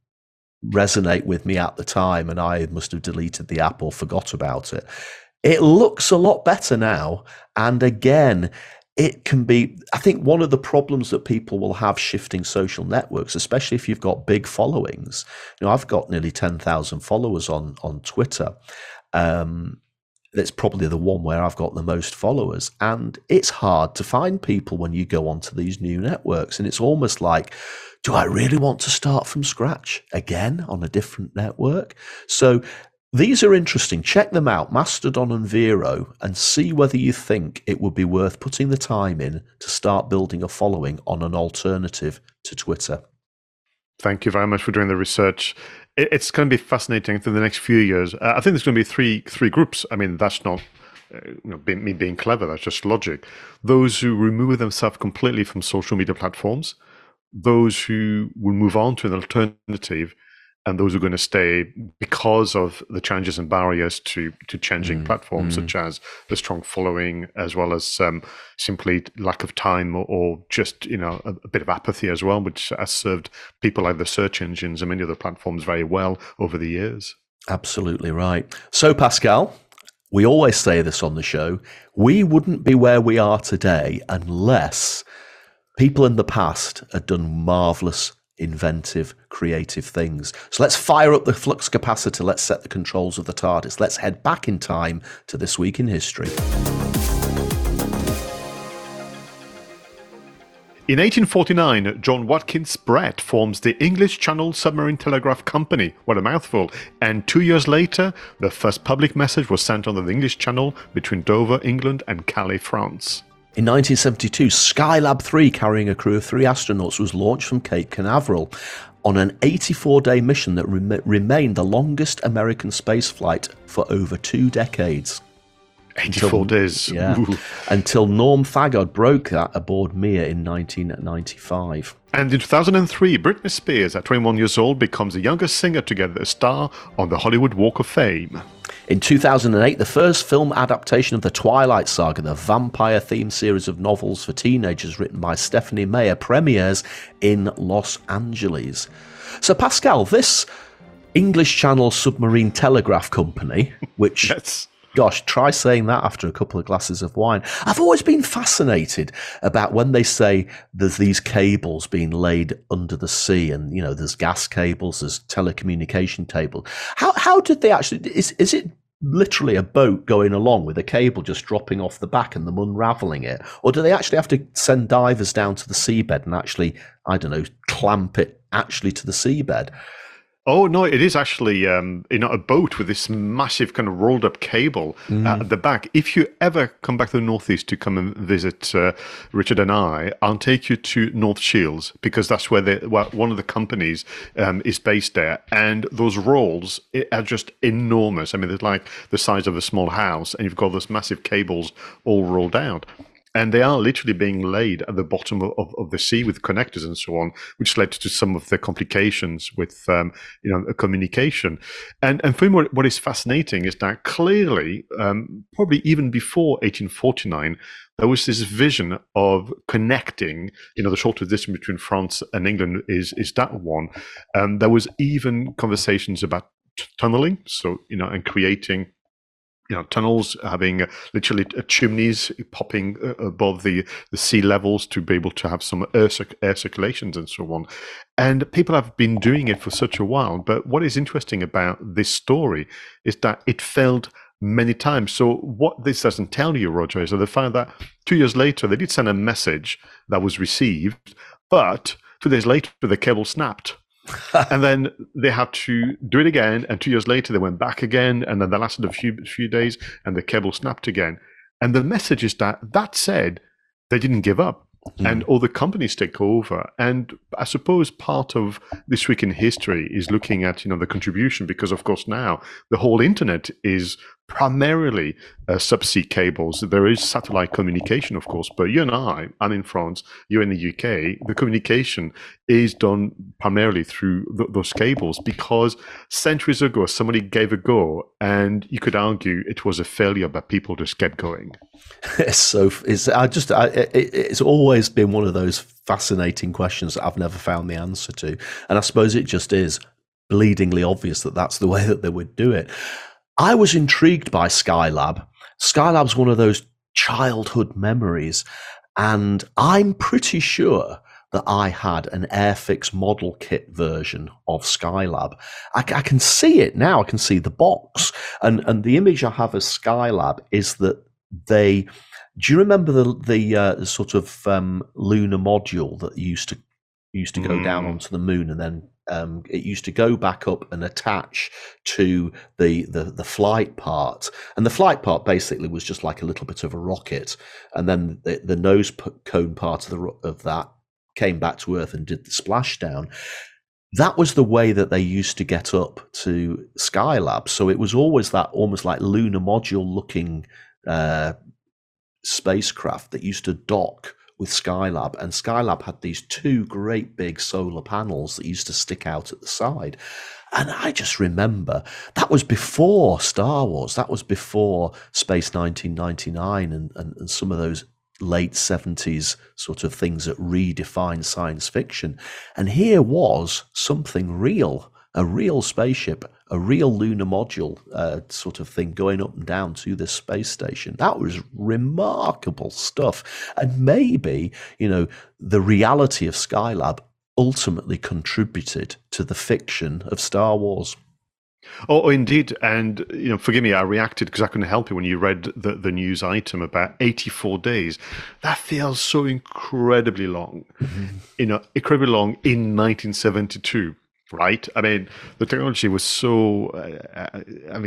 resonate with me at the time, and I must have deleted the app or forgot about it. It looks a lot better now, and again, it can be, I think one of the problems that people will have shifting social networks, especially if you've got big followings. You know, I've got nearly 10,000 followers on Twitter. That's probably the one where I've got the most followers. And it's hard to find people when you go onto these new networks. And it's almost like, do I really want to start from scratch again on a different network? So these are interesting. Check them out, Mastodon and Vero, and see whether you think it would be worth putting the time in to start building a following on an alternative to Twitter. Thank you very much for doing the research. It's going to be fascinating for the next few years. I think there's going to be three groups. I mean, that's not me being clever. That's just logic. Those who remove themselves completely from social media platforms, those who will move on to an alternative, and those are going to stay because of the challenges and barriers to changing platforms, such as the strong following, as well as simply lack of time, or just, you know, a bit of apathy as well, which has served people like the search engines and many other platforms very well over the years. Absolutely right. So, Pascal, we always say this on the show, we wouldn't be where we are today unless people in the past had done marvelous, inventive, creative things. So let's fire up the flux capacitor. Let's set the controls of the TARDIS. Let's head back in time to this week in history. In 1849, John Watkins Brett forms the English Channel Submarine Telegraph Company. What a mouthful. And 2 years later, the first public message was sent on the English Channel between Dover, England, and Calais, France. In 1972, Skylab 3, carrying a crew of 3 astronauts, was launched from Cape Canaveral on an 84-day mission that remained the longest American space flight for over 2 decades. 84 days. Yeah. Ooh. Until Norm Thagard broke that aboard Mir in 1995. And in 2003, Britney Spears, at 21 years old, becomes the youngest singer to get a star on the Hollywood Walk of Fame. In 2008, the first film adaptation of The Twilight Saga, the vampire-themed series of novels for teenagers written by Stephenie Meyer, premieres in Los Angeles. So, Pascal, this English Channel Submarine Telegraph Company, which... yes. Gosh, try saying that after a couple of glasses of wine. I've always been fascinated about when they say there's these cables being laid under the sea, and, you know, there's gas cables, there's telecommunication cables. How did they actually, is it literally a boat going along with a cable just dropping off the back and them unraveling it? Or do they actually have to send divers down to the seabed and actually, I don't know, clamp it actually to the seabed? Oh, no, it is actually a boat with this massive kind of rolled-up cable at the back. If you ever come back to the Northeast to come and visit Richard and I, I'll take you to North Shields, because that's where one of the companies is based there. And those rolls are just enormous. I mean, they're like the size of a small house, and you've got those massive cables all rolled out. And they are literally being laid at the bottom of the sea with connectors and so on, which led to some of the complications with communication. And for me, what is fascinating is that clearly, probably even before 1849, there was this vision of connecting, the shorter distance between France and England is that one. There was even conversations about tunneling, and creating tunnels, having literally chimneys popping above the sea levels to be able to have some air circulations and so on. And people have been doing it for such a while. But what is interesting about this story is that it failed many times. So what this doesn't tell you, Roger, is that they found that 2 years later, they did send a message that was received, but 2 days later, the cable snapped. And then they had to do it again. And 2 years later, they went back again. And then that lasted a few days and the cable snapped again. And the message is that said, they didn't give up. Mm-hmm. And all the companies take over. And I suppose part of This Week in History is looking at, the contribution, because of course now the whole internet is primarily subsea cables. There is satellite communication, of course, but you and I, I'm in France, you're in the UK, the communication is done primarily through those cables, because centuries ago, somebody gave a go and you could argue it was a failure, but people just kept going. It's always been one of those fascinating questions that I've never found the answer to. And I suppose it just is bleedingly obvious that that's the way that they would do it. I was intrigued by Skylab. Skylab's one of those childhood memories, and I'm pretty sure that I had an Airfix model kit version of Skylab. I can see it now. I can see the box, and the image I have of Skylab is that they. Do you remember the sort of lunar module that used to go down onto the moon and then. It used to go back up and attach to the flight part, and the flight part basically was just like a little bit of a rocket, and then the nose cone part of that came back to Earth and did the splashdown. That was the way that they used to get up to Skylab. So it was always that almost like lunar module looking spacecraft that used to dock with Skylab, and Skylab had these two great big solar panels that used to stick out at the side. And I just remember that was before Star Wars, that was before Space 1999 and some of those late 70s sort of things that redefined science fiction. And here was something real, a real spaceship, a real lunar module sort of thing going up and down to this space station. That was remarkable stuff. And maybe, the reality of Skylab ultimately contributed to the fiction of Star Wars. Oh, indeed. And, forgive me, I reacted because I couldn't help it when you read the news item about 84 days. That feels so incredibly long, incredibly long in 1972. Right? I mean, the technology was so,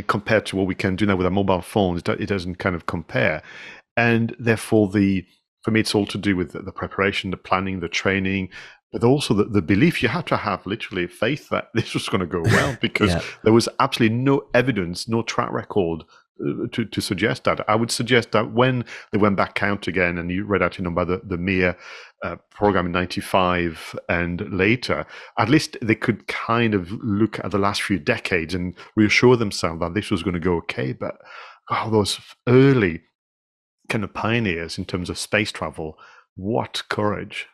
compared to what we can do now with our mobile phones, it doesn't kind of compare. And therefore, for me, it's all to do with the preparation, the planning, the training, but also the belief. You had to have literally faith that this was going to go well, because there was absolutely no evidence, no track record to suggest that. I would suggest that when they went back count again, and you read out about the Mir program in 95 and later, at least they could kind of look at the last few decades and reassure themselves that this was going to go okay. But those early kind of pioneers in terms of space travel, what courage.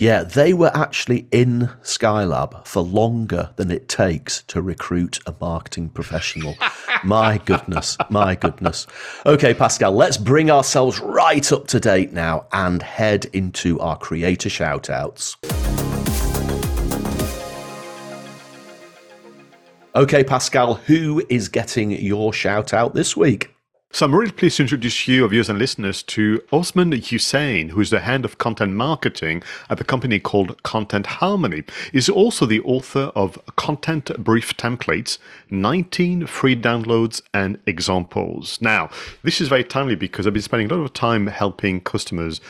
Yeah, they were actually in Skylab for longer than it takes to recruit a marketing professional. My goodness, my goodness. Okay, Pascal, let's bring ourselves right up to date now and head into our creator shout-outs. Okay, Pascal, who is getting your shout-out this week? So I'm really pleased to introduce you, our viewers and listeners, to Osman Hussein, who is the head of content marketing at the company called Content Harmony. He's also the author of Content Brief Templates, 19 free downloads and examples. Now, this is very timely because I've been spending a lot of time helping customers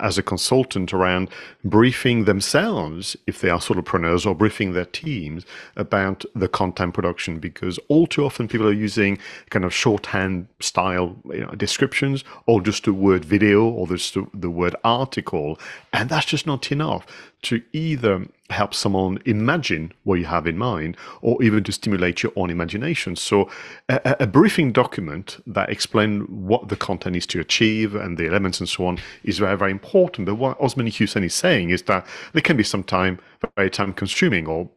as a consultant around briefing themselves, if they are solopreneurs, or briefing their teams about the content production, because all too often people are using kind of shorthand style descriptions, or just the word video, or just the word article, and that's just not enough to either help someone imagine what you have in mind, or even to stimulate your own imagination. So a briefing document that explains what the content is to achieve and the elements and so on is very, very important. But what Osman Hussein is saying is that they can be sometimes very time consuming, or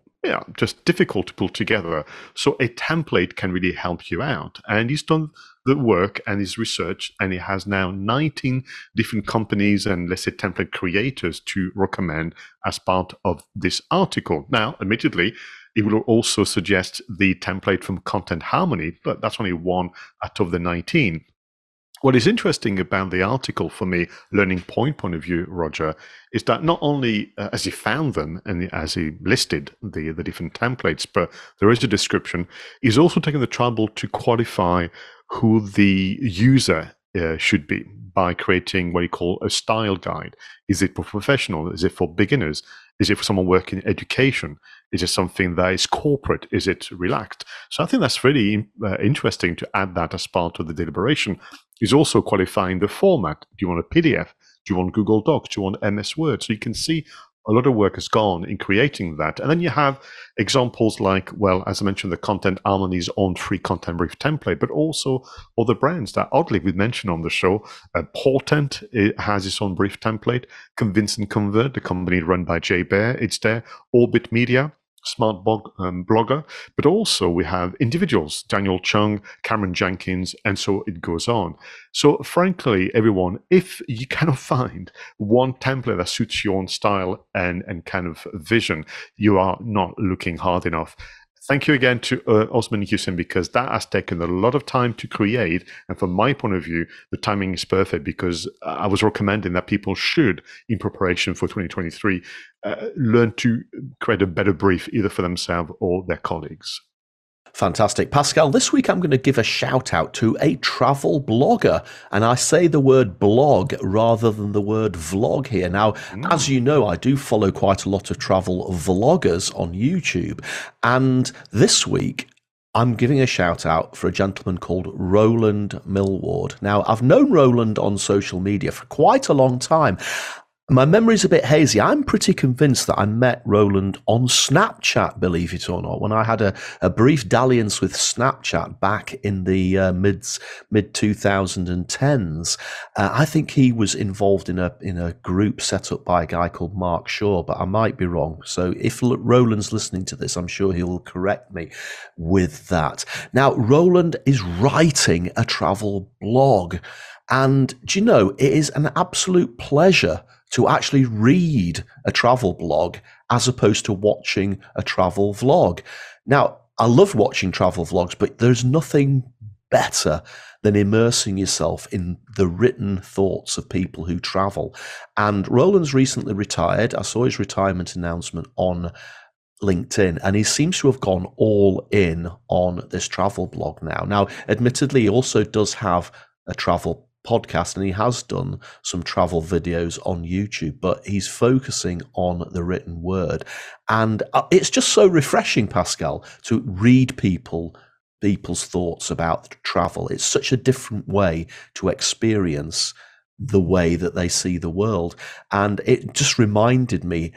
just difficult to pull together. So a template can really help you out. And he's done the work and his research, and he has now 19 different companies and, let's say, template creators to recommend as part of this article. Now, admittedly, It will also suggest the template from Content Harmony, but that's only one out of the 19. What is interesting about the article for me, learning point of view, Roger, is that not only as he found them and as he listed the different templates, but there is a description, he's also taken the trouble to qualify who the user should be by creating what he calls a style guide. Is it for professional? Is it for beginners? Is it for someone working in education? Is it something that is corporate? Is it relaxed? So I think that's really interesting to add that as part of the deliberation. He's also qualifying the format. Do you want a PDF? Do you want Google Docs? Do you want MS Word? So you can see a lot of work has gone in creating that. And then you have examples like, well, as I mentioned, the Content Harmony's own free content brief template, but also other brands that oddly we mentioned on the show. Portent, it has its own brief template. Convince and Convert, the company run by Jay Baer, it's there. Orbit Media, smart blogger, but also we have individuals, Daniel Chung, Cameron Jenkins, and so it goes on. So frankly, everyone, if you cannot find one template that suits your own style and kind of vision, you are not looking hard enough. Thank you again to Osman Hussein, because that has taken a lot of time to create. And from my point of view, the timing is perfect, because I was recommending that people should, in preparation for 2023, learn to create a better brief, either for themselves or their colleagues. Fantastic. Pascal, this week I'm going to give a shout out to a travel blogger, and I say the word blog rather than the word vlog here. Now, as you know, I do follow quite a lot of travel vloggers on YouTube, and this week I'm giving a shout out for a gentleman called Roland Millward. Now, I've known Roland on social media for quite a long time. My memory's a bit hazy. I'm pretty convinced that I met Roland on Snapchat, believe it or not, when I had a brief dalliance with Snapchat back in the mid 2010s. I think he was involved in a group set up by a guy called Mark Shaw, but I might be wrong. So if Roland's listening to this, I'm sure he'll correct me with that. Now, Roland is writing a travel blog, and do you know, it is an absolute pleasure to actually read a travel blog as opposed to watching a travel vlog. Now, I love watching travel vlogs, but there's nothing better than immersing yourself in the written thoughts of people who travel. And Roland's recently retired. I saw his retirement announcement on LinkedIn, and he seems to have gone all in on this travel blog now. Now, admittedly, he also does have a travel podcast, and he has done some travel videos on YouTube, but he's focusing on the written word. And it's just so refreshing, Pascal, to read people's thoughts about travel. It's such a different way to experience the way that they see the world. And it just reminded me,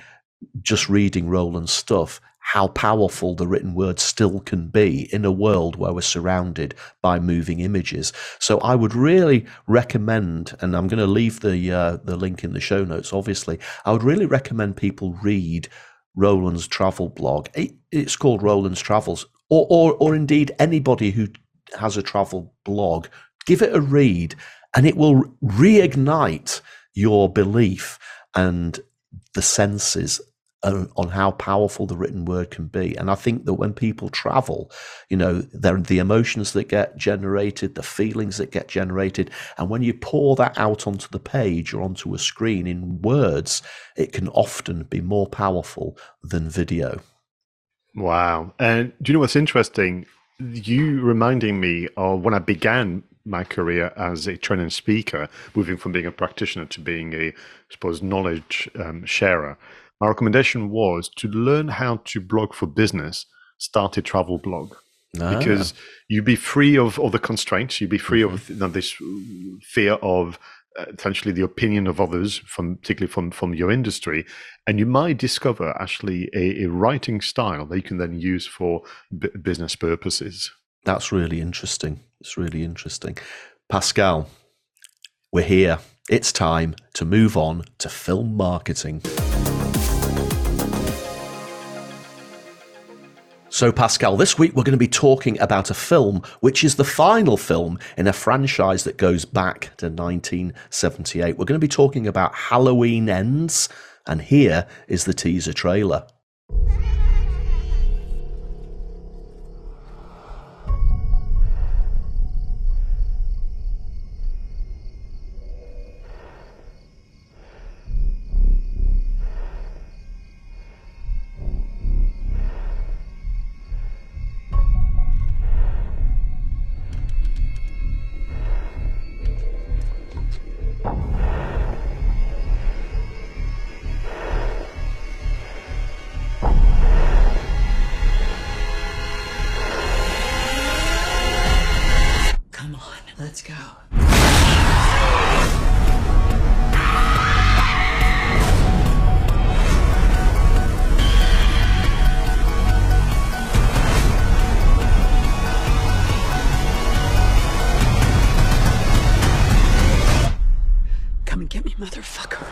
just reading Roland's stuff, how powerful the written word still can be in a world where we're surrounded by moving images. So I would really recommend, and I'm going to leave the link in the show notes, obviously, I would really recommend people read Roland's travel blog. It's called Roland's Travels, or indeed anybody who has a travel blog, give it a read, and it will reignite your belief and the senses on how powerful the written word can be. And I think that when people travel, you know, the emotions that get generated, the feelings that get generated, and when you pour that out onto the page or onto a screen in words, it can often be more powerful than video. Wow. And do you know what's interesting? You reminding me of when I began my career as a trainer and speaker, moving from being a practitioner to being a, I suppose, knowledge sharer. My recommendation was to learn how to blog for business, start a travel blog. Because you'd be free of the constraints, you'd be free of this fear of essentially the opinion of others, particularly from your industry, and you might discover actually a writing style that you can then use for business purposes. That's really interesting. It's really interesting. Pascal, we're here. It's time to move on to film marketing. So, Pascal, this week we're going to be talking about a film which is the final film in a franchise that goes back to 1978. We're going to be talking about Halloween Ends, and here is the teaser trailer. go. Come and get me, motherfucker.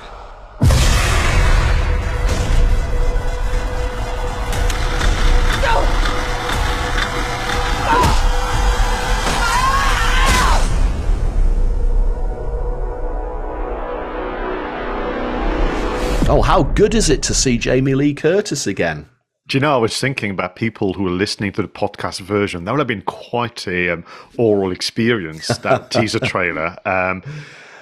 Oh, how good is it to see Jamie Lee Curtis again? Do you know, I was thinking about people who are listening to the podcast version. That would have been quite an oral experience, that teaser trailer. Do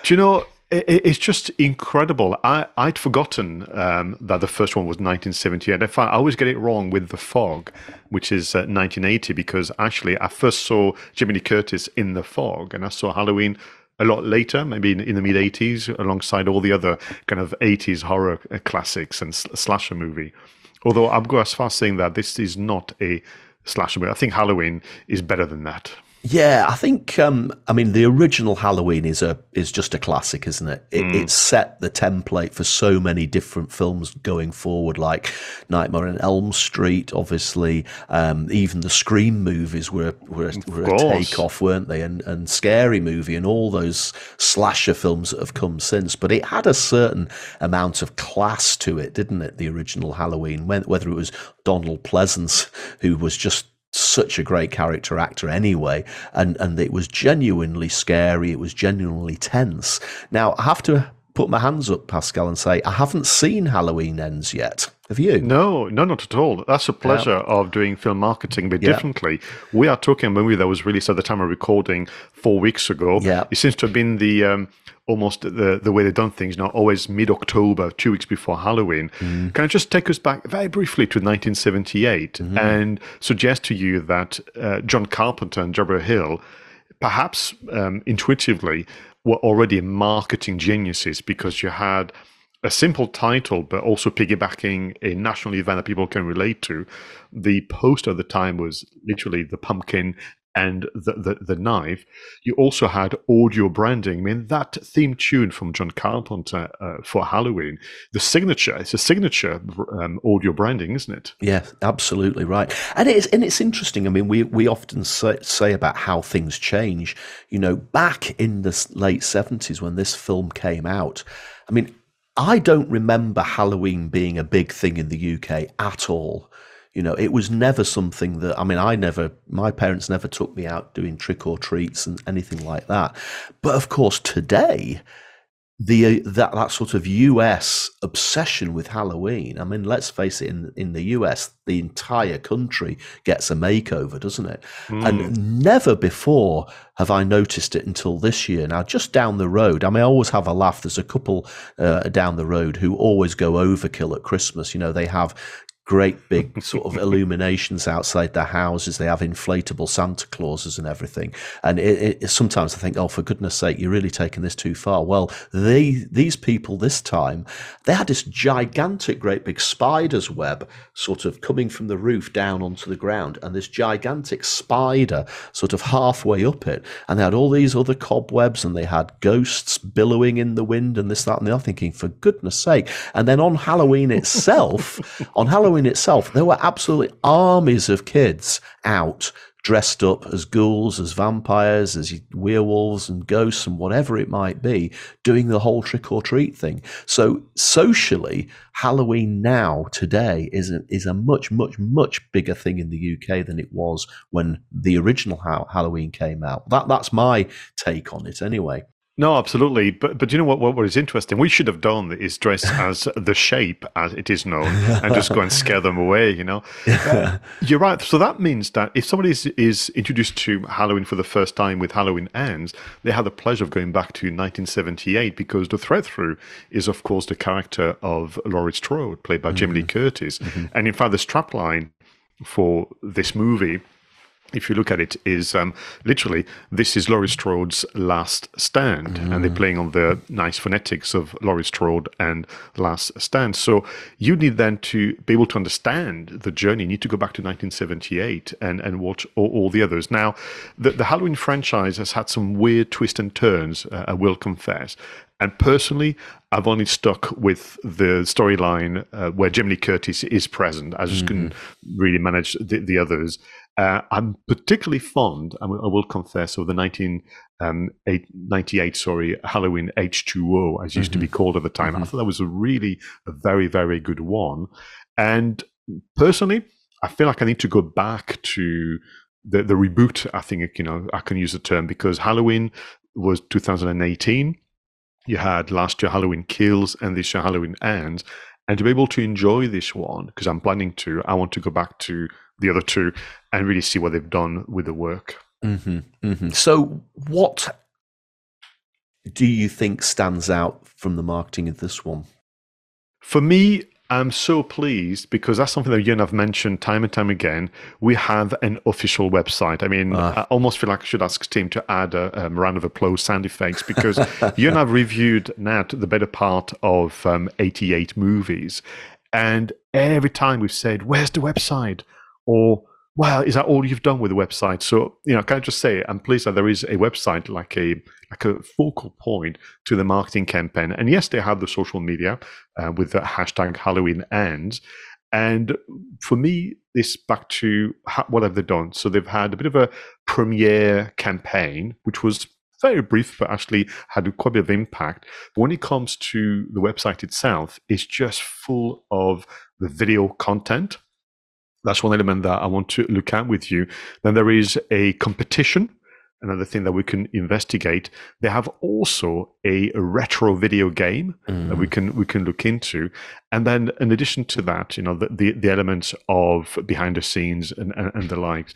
you know, it's just incredible. I'd forgotten that the first one was 1978. In fact, I always get it wrong with The Fog, which is 1980, because actually I first saw Jamie Lee Curtis in The Fog, and I saw Halloween a lot later, maybe in the mid-'80s, alongside all the other kind of 80s horror classics and slasher movie. Although I'll go as far as saying that this is not a slasher movie. I think Halloween is better than that. Yeah, I think, I mean, the original Halloween is just a classic, isn't it? It set the template for so many different films going forward, like Nightmare on Elm Street, obviously. Even the Scream movies were a takeoff, weren't they? And Scary Movie and all those slasher films that have come since. But it had a certain amount of class to it, didn't it, the original Halloween? Whether it was Donald Pleasance, who was just such a great character actor anyway, and it was genuinely scary, it was genuinely tense. Now, I have to put my hands up, Pascal, and say I haven't seen Halloween Ends yet. Have you? No, not at all. That's a pleasure of doing film marketing a bit differently. We are talking a movie that was released at the time of recording 4 weeks ago. Yeah. It seems to have been the almost the way they've done things now, always mid-October, 2 weeks before Halloween. Mm. Can I just take us back very briefly to 1978 and suggest to you that John Carpenter and Deborah Hill, perhaps intuitively, were already marketing geniuses, because you had a simple title, but also piggybacking a national event that people can relate to. The poster at the time was literally the pumpkin and the knife. You also had audio branding. I mean, that theme tune from John Carpenter for Halloween, the signature, it's a signature audio branding, isn't it? Yeah, absolutely right. And it's interesting. I mean, we often say about how things change. You know, back in the late 70s when this film came out, I mean, I don't remember Halloween being a big thing in the UK at all. You know, it was never something that, I mean, my parents never took me out doing trick or treats and anything like that. But of course, today, that sort of US obsession with Halloween, I mean, let's face it, in the US, the entire country gets a makeover, doesn't it? Mm. And never before have I noticed it until this year. Now, just down the road, I mean, I always have a laugh. There's a couple down the road who always go overkill at Christmas. You know, they have great big sort of illuminations outside their houses. They have inflatable Santa Clauses and everything. And sometimes I think, oh, for goodness sake, you're really taking this too far. Well, these people this time, they had this gigantic, great big spider's web sort of coming from the roof down onto the ground, and this gigantic spider sort of halfway up it. And they had all these other cobwebs, and they had ghosts billowing in the wind and this, that, and the other, thinking, for goodness sake. And then on Halloween itself, there were absolutely armies of kids out dressed up as ghouls, as vampires, as werewolves and ghosts and whatever it might be, doing the whole trick-or-treat thing. So socially, Halloween now, today, is a much, much, much bigger thing in the UK than it was when the original Halloween came out. That's my take on it anyway. No, absolutely. But you know what is interesting? We should have done is dress as the shape, as it is known, and just go and scare them away, you know? You're right. So that means that if somebody is introduced to Halloween for the first time with Halloween Ends, they have the pleasure of going back to 1978, because the thread through is, of course, the character of Laurie Strode, played by Jamie Lee Curtis. Mm-hmm. And in fact, the strapline for this movie if you look at it, is literally, this is Laurie Strode's last stand. Mm. And they're playing on the nice phonetics of Laurie Strode and last stand. So you need then to be able to understand the journey. You need to go back to 1978 and watch all the others. Now, the Halloween franchise has had some weird twists and turns, I will confess. And personally, I've only stuck with the storyline where Jamie Lee Curtis is present. I just couldn't really manage the others. I'm particularly fond, I will confess, of the 1998 Halloween H2O, as it used to be called at the time. I thought that was a very, very good one. And personally, I feel like I need to go back to the reboot. I think, I can use the term, because Halloween was 2018. You had last year Halloween Kills and this year Halloween Ends. And to be able to enjoy this one, because I'm planning to, I want to go back to the other two and really see what they've done with the work. So what do you think stands out from the marketing of this one? For me, I'm so pleased, because that's something that you and I've mentioned time and time again. We have an official website. I mean, I almost feel like I should ask Tim to add a round of applause sound effects, because you and I've reviewed now the better part of 88 movies. And every time we've said, where's the website? Or, well, is that all you've done with the website? So, can I just say, I'm pleased that there is a website, like a focal point to the marketing campaign. And yes, they have the social media with the hashtag Halloween Ends. And for me, this back to what have they done? So they've had a bit of a premiere campaign, which was very brief, but actually had quite a bit of impact. But when it comes to the website itself, it's just full of the video content. That's one element that I want to look at with you. Then there is a competition, another thing that we can investigate. They have also a retro video game that we can look into. And then in addition to that, the elements of behind the scenes and the likes.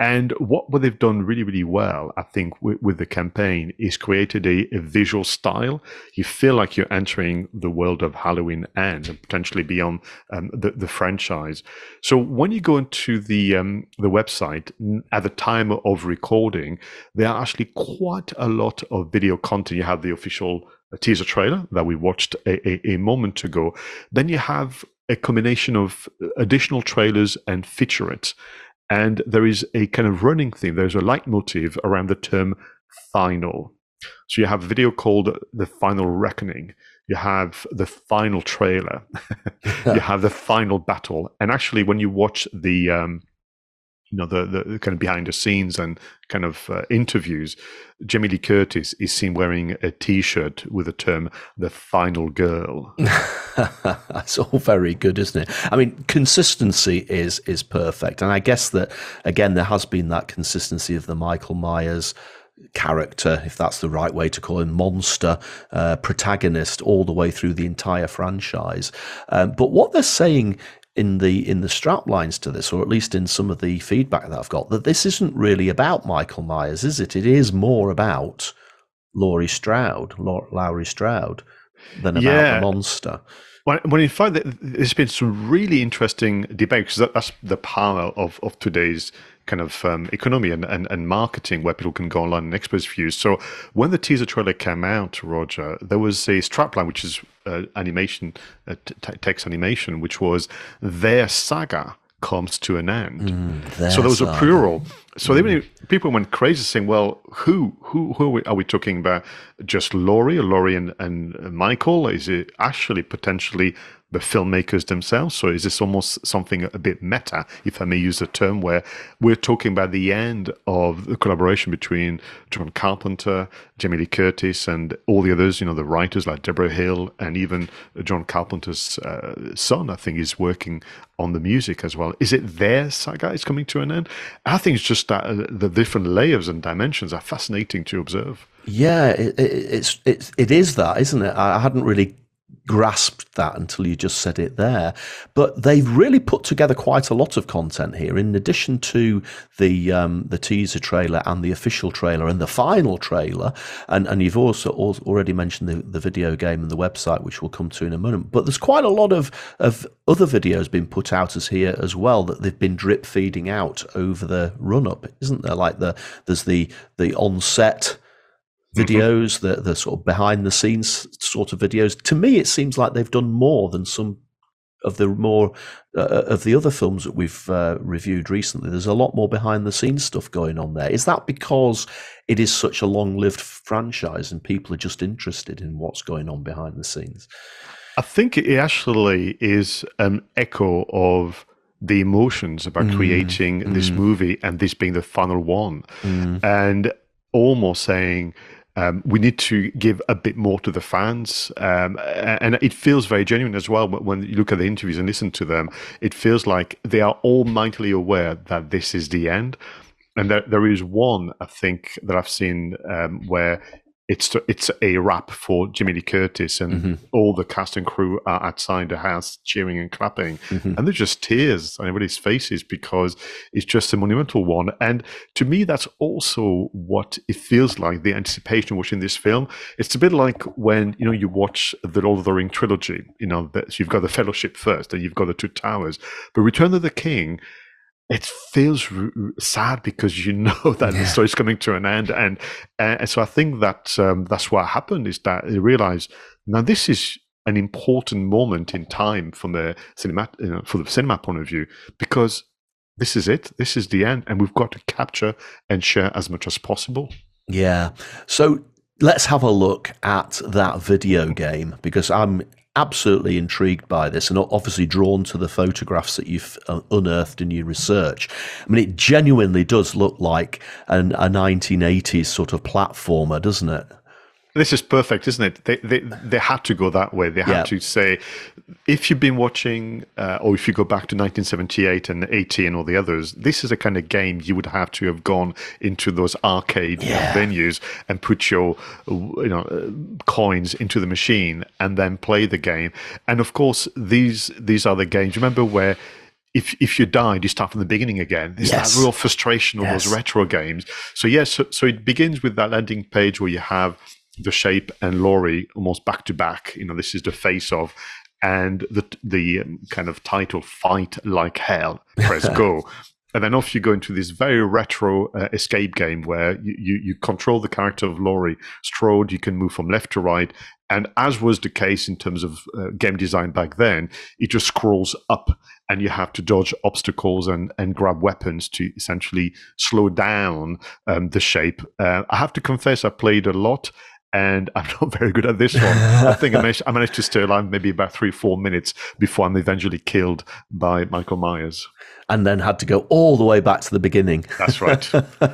And what they've done really, really well, I think, with the campaign is created a visual style. You feel like you're entering the world of Halloween and potentially beyond the franchise. So when you go into the website, at the time of recording, there are actually quite a lot of video content. You have the official teaser trailer that we watched a moment ago. Then you have a combination of additional trailers and featurettes. And there is a kind of running theme. There's a leitmotif around the term final. So you have a video called The Final Reckoning. You have the final trailer. You have the final battle. And actually, when you watch the kind of behind the scenes and kind of interviews, Jamie Lee Curtis is seen wearing a T-shirt with the term "The Final Girl." That's all very good, isn't it? I mean, consistency is perfect, and I guess that again there has been that consistency of the Michael Myers character, if that's the right way to call him, monster protagonist, all the way through the entire franchise. But what they're saying in the strap lines to this, or at least in some of the feedback that I've got, that this isn't really about Michael Myers, is it? It is more about Laurie Strode than about the monster. Well, in fact, there's been some really interesting debate, because that's the power of today's kind of economy and marketing, where people can go online and express views. So when the teaser trailer came out, Roger, there was a strapline, which is animation, text animation, which was "Their saga comes to an end." So there was a plural. So people went crazy saying, well, who are we talking about? Just Laurie and Michael? Is it actually potentially the filmmakers themselves? So is this almost something a bit meta, if I may use the term, where we're talking about the end of the collaboration between John Carpenter, Jamie Lee Curtis, and all the others, the writers like Deborah Hill, and even John Carpenter's son, I think, is working on the music as well. Is it their saga is coming to an end? I think it's just that the different layers and dimensions are fascinating to observe. Yeah, it is that, isn't it? I hadn't really grasped that until you just said it there. But they've really put together quite a lot of content here, in addition to the teaser trailer and the official trailer and the final trailer, and you've also already mentioned the video game and the website, which we'll come to in a moment. But there's quite a lot of other videos being put out as here as well, that they've been drip feeding out over the run up, isn't there? Like there's the on-set videos, the sort of behind the scenes sort of videos. To me, it seems like they've done more than some of the more of the other films that we've reviewed recently. There's a lot more behind the scenes stuff going on there. Is that because it is such a long-lived franchise and people are just interested in what's going on behind the scenes? I think it actually is an echo of the emotions about creating this movie, and this being the final one, and almost saying, we need to give a bit more to the fans. And it feels very genuine as well. But when you look at the interviews and listen to them, it feels like they are all mightily aware that this is the end. And there is one, I think, that I've seen where it's a wrap for Jamie Lee Curtis, and all the cast and crew are outside the house cheering and clapping. And there's just tears on everybody's faces because it's just a monumental one. And to me, that's also what it feels like, the anticipation watching this film. It's a bit like when, you know, you watch the Lord of the Ring trilogy, you know, that you've got the Fellowship first and you've got the Two Towers, but Return of the King, it feels sad because you know that the story's coming to an end, and so I think that that's what happened, is that they realized, now this is an important moment in time from the cinema, you know, from the cinema point of view, because this is it, this is the end, and we've got to capture and share as much as possible. Yeah, so let's have a look at that video game, because I'm absolutely intrigued by this, and obviously drawn to the photographs that you've unearthed in your research. I mean, it genuinely does look like a 1980s sort of platformer, doesn't it? This is perfect, isn't it? They had to go that way. They had to say, if you've been watching, or if you go back to 1978 and 80 and all the others, this is the kind of game you would have to have gone into those arcade venues and put your, you know, coins into the machine and then play the game. And of course, these are the games. Remember where, if you died, you start from the beginning again. There's that real frustration of those retro games. So yes, so it begins with that landing page where you have the Shape and Laurie almost back to back. You know, this is the face of, and the kind of title, Fight Like Hell, press go. And then off you go into this very retro escape game where you control the character of Laurie Strode. You can move from left to right. And as was the case in terms of game design back then, it just scrolls up, and you have to dodge obstacles and grab weapons to essentially slow down the Shape. I have to confess, I played a lot, and I'm not very good at this one. I think I managed to stay alive maybe about 3 or 4 minutes before I'm eventually killed by Michael Myers. And then had to go all the way back to the beginning. That's right.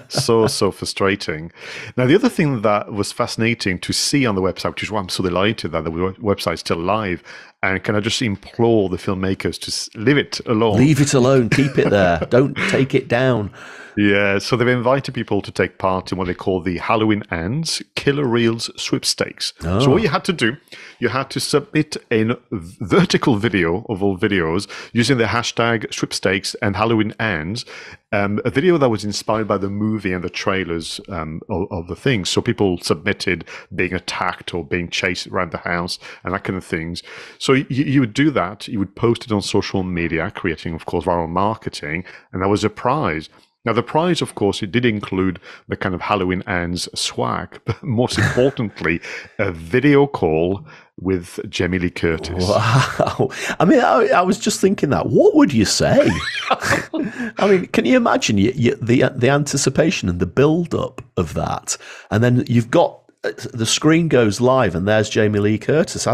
So frustrating. Now, the other thing that was fascinating to see on the website, which is why I'm so delighted that the website's still live, and can I just implore the filmmakers to leave it alone? Leave it alone. Keep it there. Don't take it down. Yeah, so they've invited people to take part in what they call the Halloween Ends Killer Reels Sweepstakes. Oh. So what you had to do, you had to submit a vertical video of all videos using the hashtag sweepstakes and Halloween Ends, a video that was inspired by the movie and the trailers of the things. So people submitted being attacked or being chased around the house and that kind of things. So you would do that. You would post it on social media, creating, of course, viral marketing, and that was a prize. Now, the prize, of course, it did include the kind of Halloween Ends swag, but most importantly, a video call with Jamie Lee Curtis. Wow. I mean, I was just thinking that. What would you say? I mean, can you imagine the anticipation and the build-up of that? And then you've got the screen goes live and there's Jamie Lee Curtis.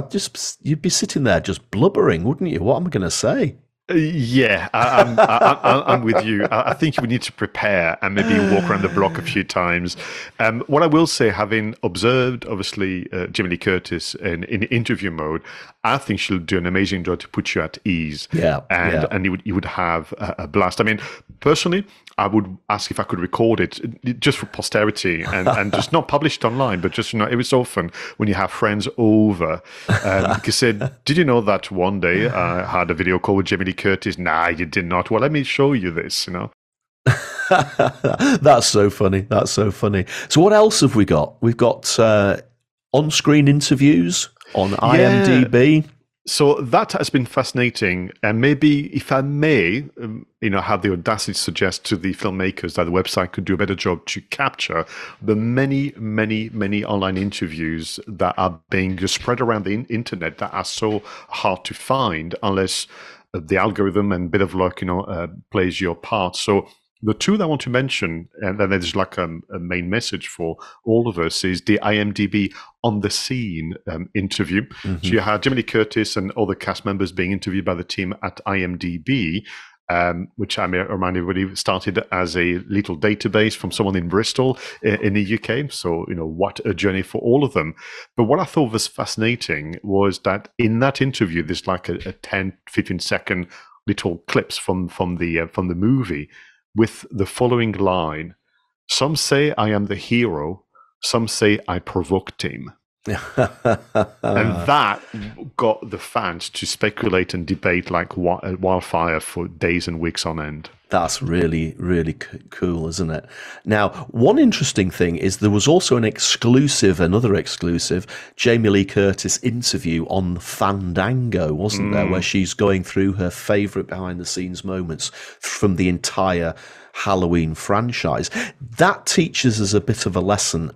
You'd be sitting there just blubbering, wouldn't you? What am I going to say? Yeah, I'm with you. I think we need to prepare and maybe walk around the block a few times. What I will say, having observed, obviously, Jamie Lee Curtis in interview mode, I think she'll do an amazing job to put you at ease. Yeah, and you would have a blast. I mean, personally, I would ask if I could record it just for posterity and just not published online, but just, you know, every so often when you have friends over, like I said, did you know that one day I had a video call with Jamie Lee Curtis? Nah, you did not. Well, let me show you this, you know. That's so funny. That's so funny. So what else have we got? We've got on-screen interviews on IMDb. So that has been fascinating, and maybe if I may, you know, have the audacity to suggest to the filmmakers that the website could do a better job to capture the many, many, many online interviews that are being just spread around the internet that are so hard to find unless the algorithm and a bit of luck, you know, plays your part. So the two that I want to mention, and then there's like a main message for all of us, is the IMDb on the scene interview. Mm-hmm. So you had Jamie Lee Curtis and other cast members being interviewed by the team at IMDb, which I may remind everybody started as a little database from someone in Bristol in the UK. So, you know, what a journey for all of them. But what I thought was fascinating was that in that interview, there's like a 10, 15 second little clips from the movie, with the following line: some say I am the hero, some say I provoked him. And that got the fans to speculate and debate like wildfire for days and weeks on end. That's really, really cool, isn't it? Now, one interesting thing is there was also an exclusive, another exclusive, Jamie Lee Curtis interview on Fandango, wasn't there, where she's going through her favourite behind-the-scenes moments from the entire Halloween franchise. That teaches us a bit of a lesson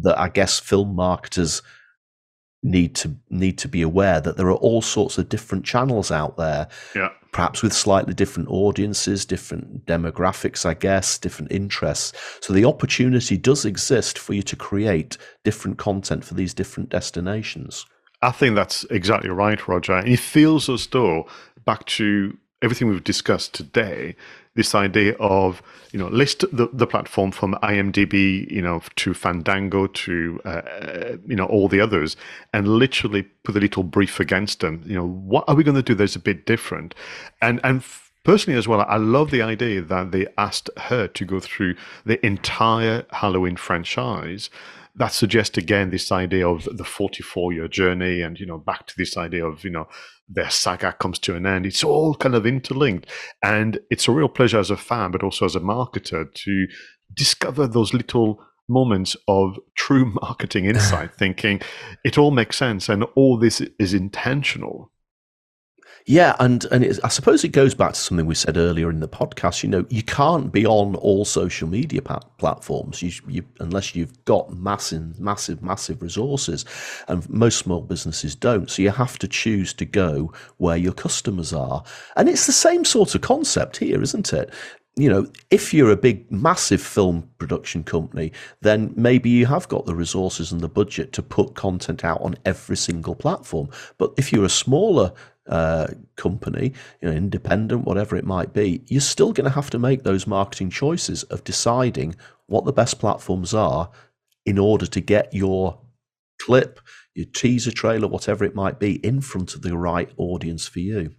that I guess film marketers need to be aware that there are all sorts of different channels out there, perhaps with slightly different audiences, different demographics, I guess, different interests. So the opportunity does exist for you to create different content for these different destinations. I think that's exactly right, Roger. And it feels as though, back to everything we've discussed today, this idea of, you know, list the platform from IMDb, you know, to Fandango to, you know, all the others, and literally put a little brief against them. You know, what are we going to do that's a bit different? And personally as well, I love the idea that they asked her to go through the entire Halloween franchise. That suggests, again, this idea of the 44-year journey and, you know, back to this idea of, you know, their saga comes to an end. It's all kind of interlinked. And it's a real pleasure as a fan, but also as a marketer, to discover those little moments of true marketing insight, thinking it all makes sense and all this is intentional. Yeah, and I suppose it goes back to something we said earlier in the podcast. You know, you can't be on all social media platforms unless you've got massive resources, and most small businesses don't. So you have to choose to go where your customers are. And it's the same sort of concept here, isn't it? You know, if you're a big, massive film production company, then maybe you have got the resources and the budget to put content out on every single platform. But if you're a smaller company, you know, independent, whatever it might be, you're still going to have to make those marketing choices of deciding what the best platforms are in order to get your clip, your teaser trailer, whatever it might be, in front of the right audience for you.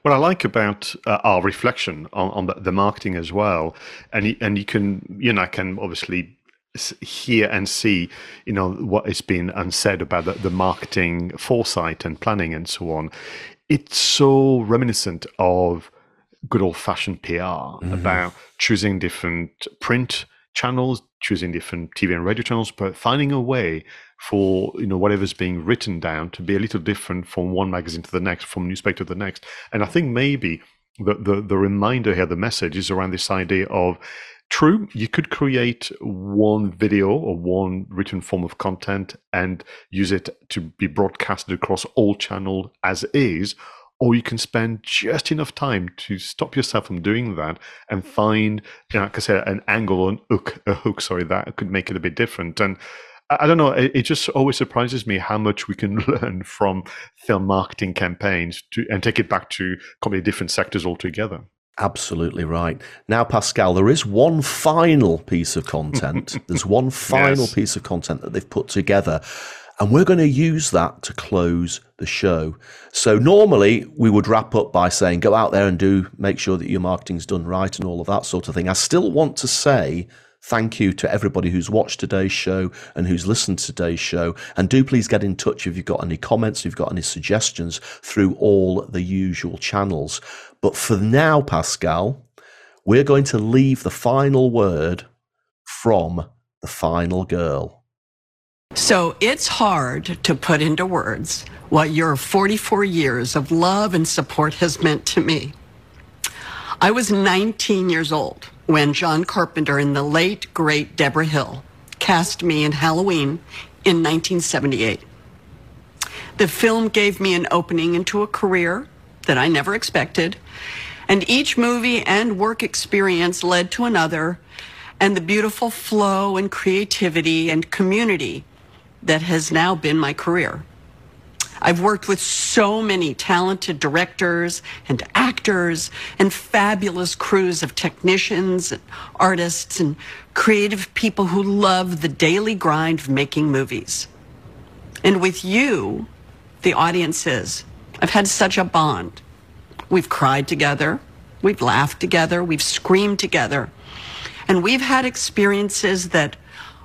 What I like about our reflection on the marketing as well, and you can, you know, I can obviously hear and see, you know, what is being unsaid about the marketing foresight and planning and so on. It's so reminiscent of good old-fashioned PR about choosing different print channels, choosing different TV and radio channels, but finding a way for, you know, whatever's being written down to be a little different from one magazine to the next, from newspaper to the next. And I think maybe the reminder here, the message is around this idea of, true, you could create one video or one written form of content and use it to be broadcasted across all channels as is, or you can spend just enough time to stop yourself from doing that and find, you know, like I said, an angle or a hook, that could make it a bit different. And I don't know, it just always surprises me how much we can learn from film marketing campaigns and take it back to completely different sectors altogether. Absolutely right. Now, Pascal, there is one final piece of content. There's one final piece of content that they've put together. And we're going to use that to close the show. So normally we would wrap up by saying, go out there and make sure that your marketing's done right and all of that sort of thing. I still want to say thank you to everybody who's watched today's show and who's listened to today's show. And do please get in touch if you've got any comments, if you've got any suggestions through all the usual channels. But for now, Pascal, we're going to leave the final word from the final girl. So it's hard to put into words what your 44 years of love and support has meant to me. I was 19 years old when John Carpenter and the late, great Deborah Hill cast me in Halloween in 1978. The film gave me an opening into a career that I never expected, and each movie and work experience led to another, and the beautiful flow and creativity and community that has now been my career. I've worked with so many talented directors and actors and fabulous crews of technicians, and artists, and creative people who love the daily grind of making movies. And with you, the audiences, I've had such a bond. We've cried together, we've laughed together, we've screamed together, and we've had experiences that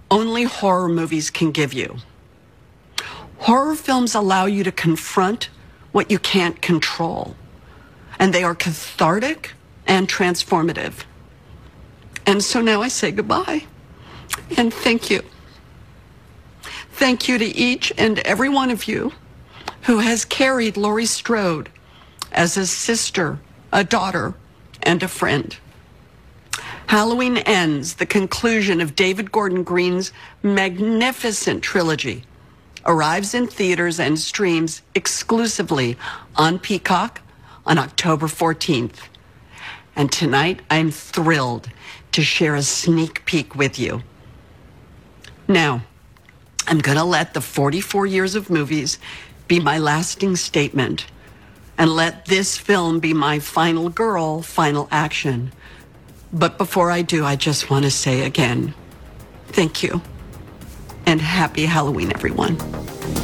only horror movies can give you. Horror films allow you to confront what you can't control, and they are cathartic and transformative. And so now I say goodbye and thank you. Thank you to each and every one of you who has carried Laurie Strode as a sister, a daughter, and a friend. Halloween Ends, the conclusion of David Gordon Green's magnificent trilogy, arrives in theaters and streams exclusively on Peacock on October 14th. And tonight, I'm thrilled to share a sneak peek with you. Now, I'm gonna let the 44 years of movies be my lasting statement, and let this film be my final girl, final action. But before I do, I just want to say again, thank you, and happy Halloween, everyone.